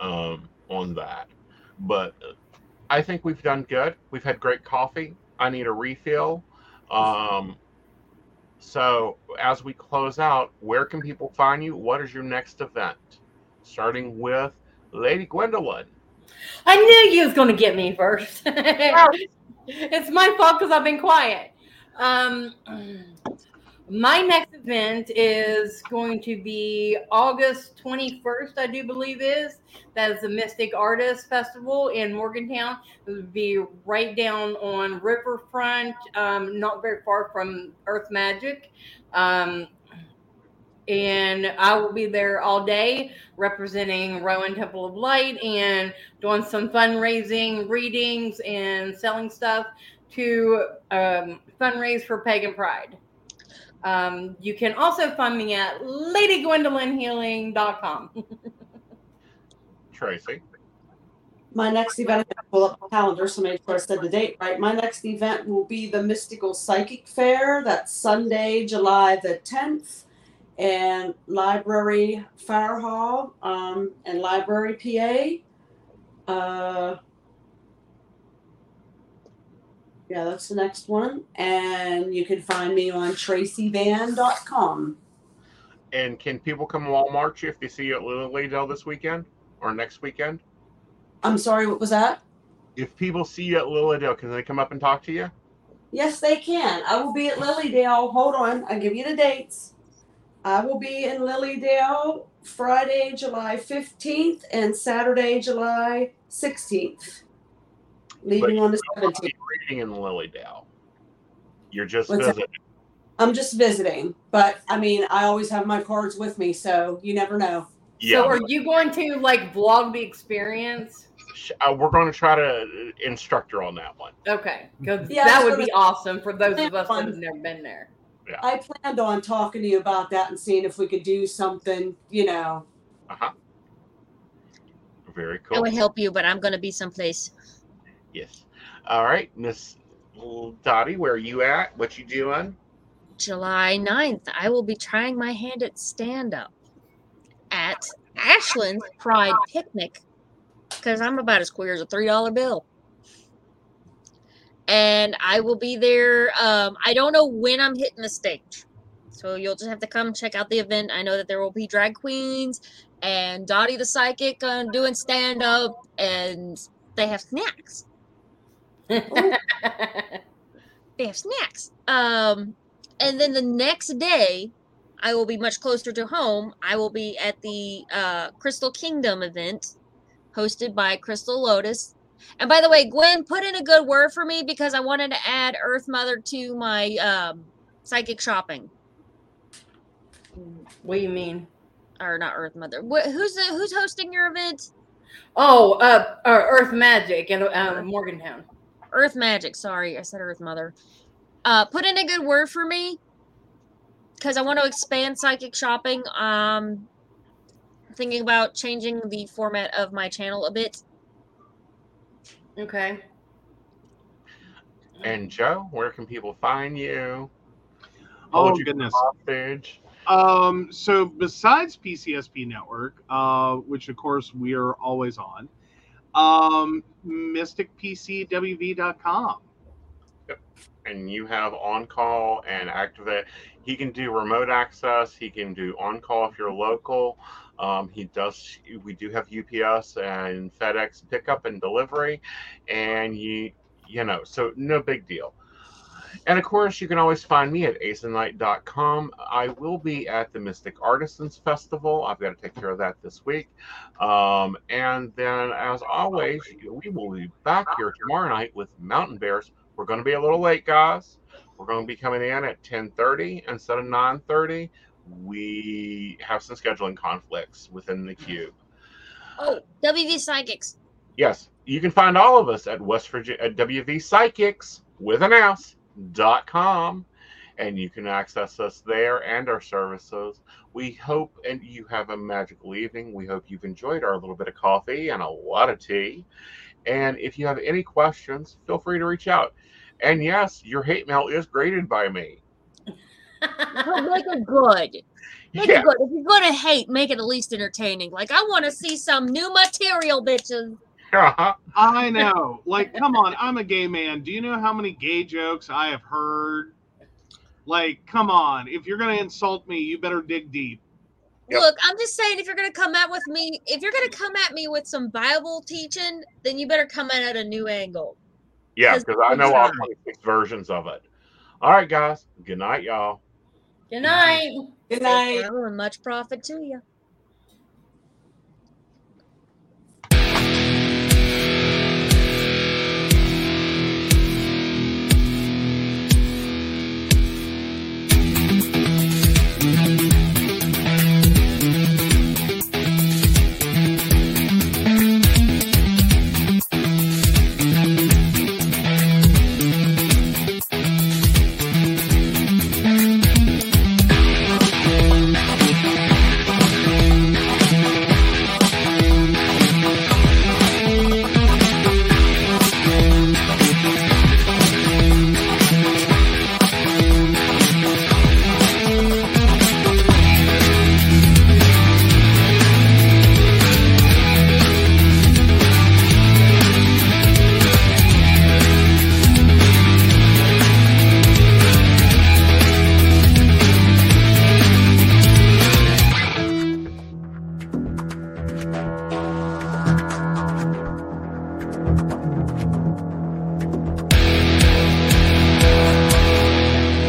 on that. But I think we've done good. We've had great coffee. I need a refill. So as we close out, where can people find you? What is your next event? Starting with Lady Gwendolyn. I knew you was going to get me first. Oh. It's my fault because I've been quiet. My next event is going to be August 21st, I do believe is. That is the Mystic Artist Festival in Morgantown. It would be right down on Riverfront, not very far from Earth Magic. And I will be there all day representing Rowan Temple of Light and doing some fundraising, readings, and selling stuff to fundraise for Pagan Pride. You can also find me at LadyGwendolynHealing.com. Tracy? My next event, I pull up the calendar so make sure I said the date right. My next event will be the Mystical Psychic Fair. That's Sunday, July the 10th, and Library Fire Hall and Library PA. Yeah, that's the next one. And you can find me on tracyvann.com. And can people come along March if they see you at Lilydale this weekend or next weekend? I'm sorry, what was that? If people see you at Lilydale, can they come up and talk to you? Yes, they can. I will be at Lilydale. Hold on. I'll give you the dates. I will be in Lilydale Friday, July 15th and Saturday, July 16th. Leaving on the 17th. Reading in Lilydale. You're just visiting. I'm just visiting, but I mean, I always have my cards with me, so you never know. Yeah, so are you going to like vlog the experience? We're going to try to instruct her on that one. Okay, because yeah, that would be awesome for those of us that have never been there. Yeah. I planned on talking to you about that and seeing if we could do something, you know. Uh-huh. Very cool. I would help you, but I'm going to be someplace. Yes. All right, Miss Dottie, where are you at? What you doing? July 9th, I will be trying my hand at stand-up at Ashland's Pride Picnic because I'm about as queer as a $3 bill. And I will be there. I don't know when I'm hitting the stage. So you'll just have to come check out the event. I know that there will be drag queens and Dottie the Psychic doing stand-up, and they have snacks. They have snacks. And then the next day, I will be much closer to home. I will be at the Crystal Kingdom event hosted by Crystal Lotus. And by the way, Gwen, put in a good word for me because I wanted to add Earth Mother to my psychic shopping. What do you mean? Or not Earth Mother. Who's hosting your event? Oh, Earth Magic in Morgantown. Earth Magic. Sorry, I said Earth Mother. Put in a good word for me because I want to expand psychic shopping. Thinking about changing the format of my channel a bit. Okay. And Joe, where can people find you? Oh, goodness. So besides PCSP Network, which, of course, we are always on, mysticpcwv.com. Yep. And you have on-call and activate. He can do remote access. He can do on-call if you're local. We do have UPS and FedEx pickup and delivery. And, you know, so no big deal. And, of course, you can always find me at aesonknight.com. I will be at the Mystic Artisans Festival. I've got to take care of that this week. And then, as always, we will be back here tomorrow night with Mountain Bears. We're going to be a little late, guys. We're going to be coming in at 10:30 instead of 9:30. We have some scheduling conflicts within the cube. Oh, WV Psychics. Yes. You can find all of us at West Virginia at WVPsychics.com. And you can access us there and our services. We hope and you have a magical evening. We hope you've enjoyed our little bit of coffee and a lot of tea. And if you have any questions, feel free to reach out. And yes, your hate mail is graded by me. Make it good. Make it good. If you're going to hate, make it at least entertaining. Like, I want to see some new material, bitches. Uh-huh. I know. Like, come on. I'm a gay man. Do you know how many gay jokes I have heard? Like, come on. If you're going to insult me, you better dig deep. Yep. Look, I'm just saying, if you're going to come at me with some Bible teaching, then you better come at a new angle. Yeah, because I know all 26 versions of it. All right, guys. Good night, y'all. Good night. Good night. Well, and much profit to you.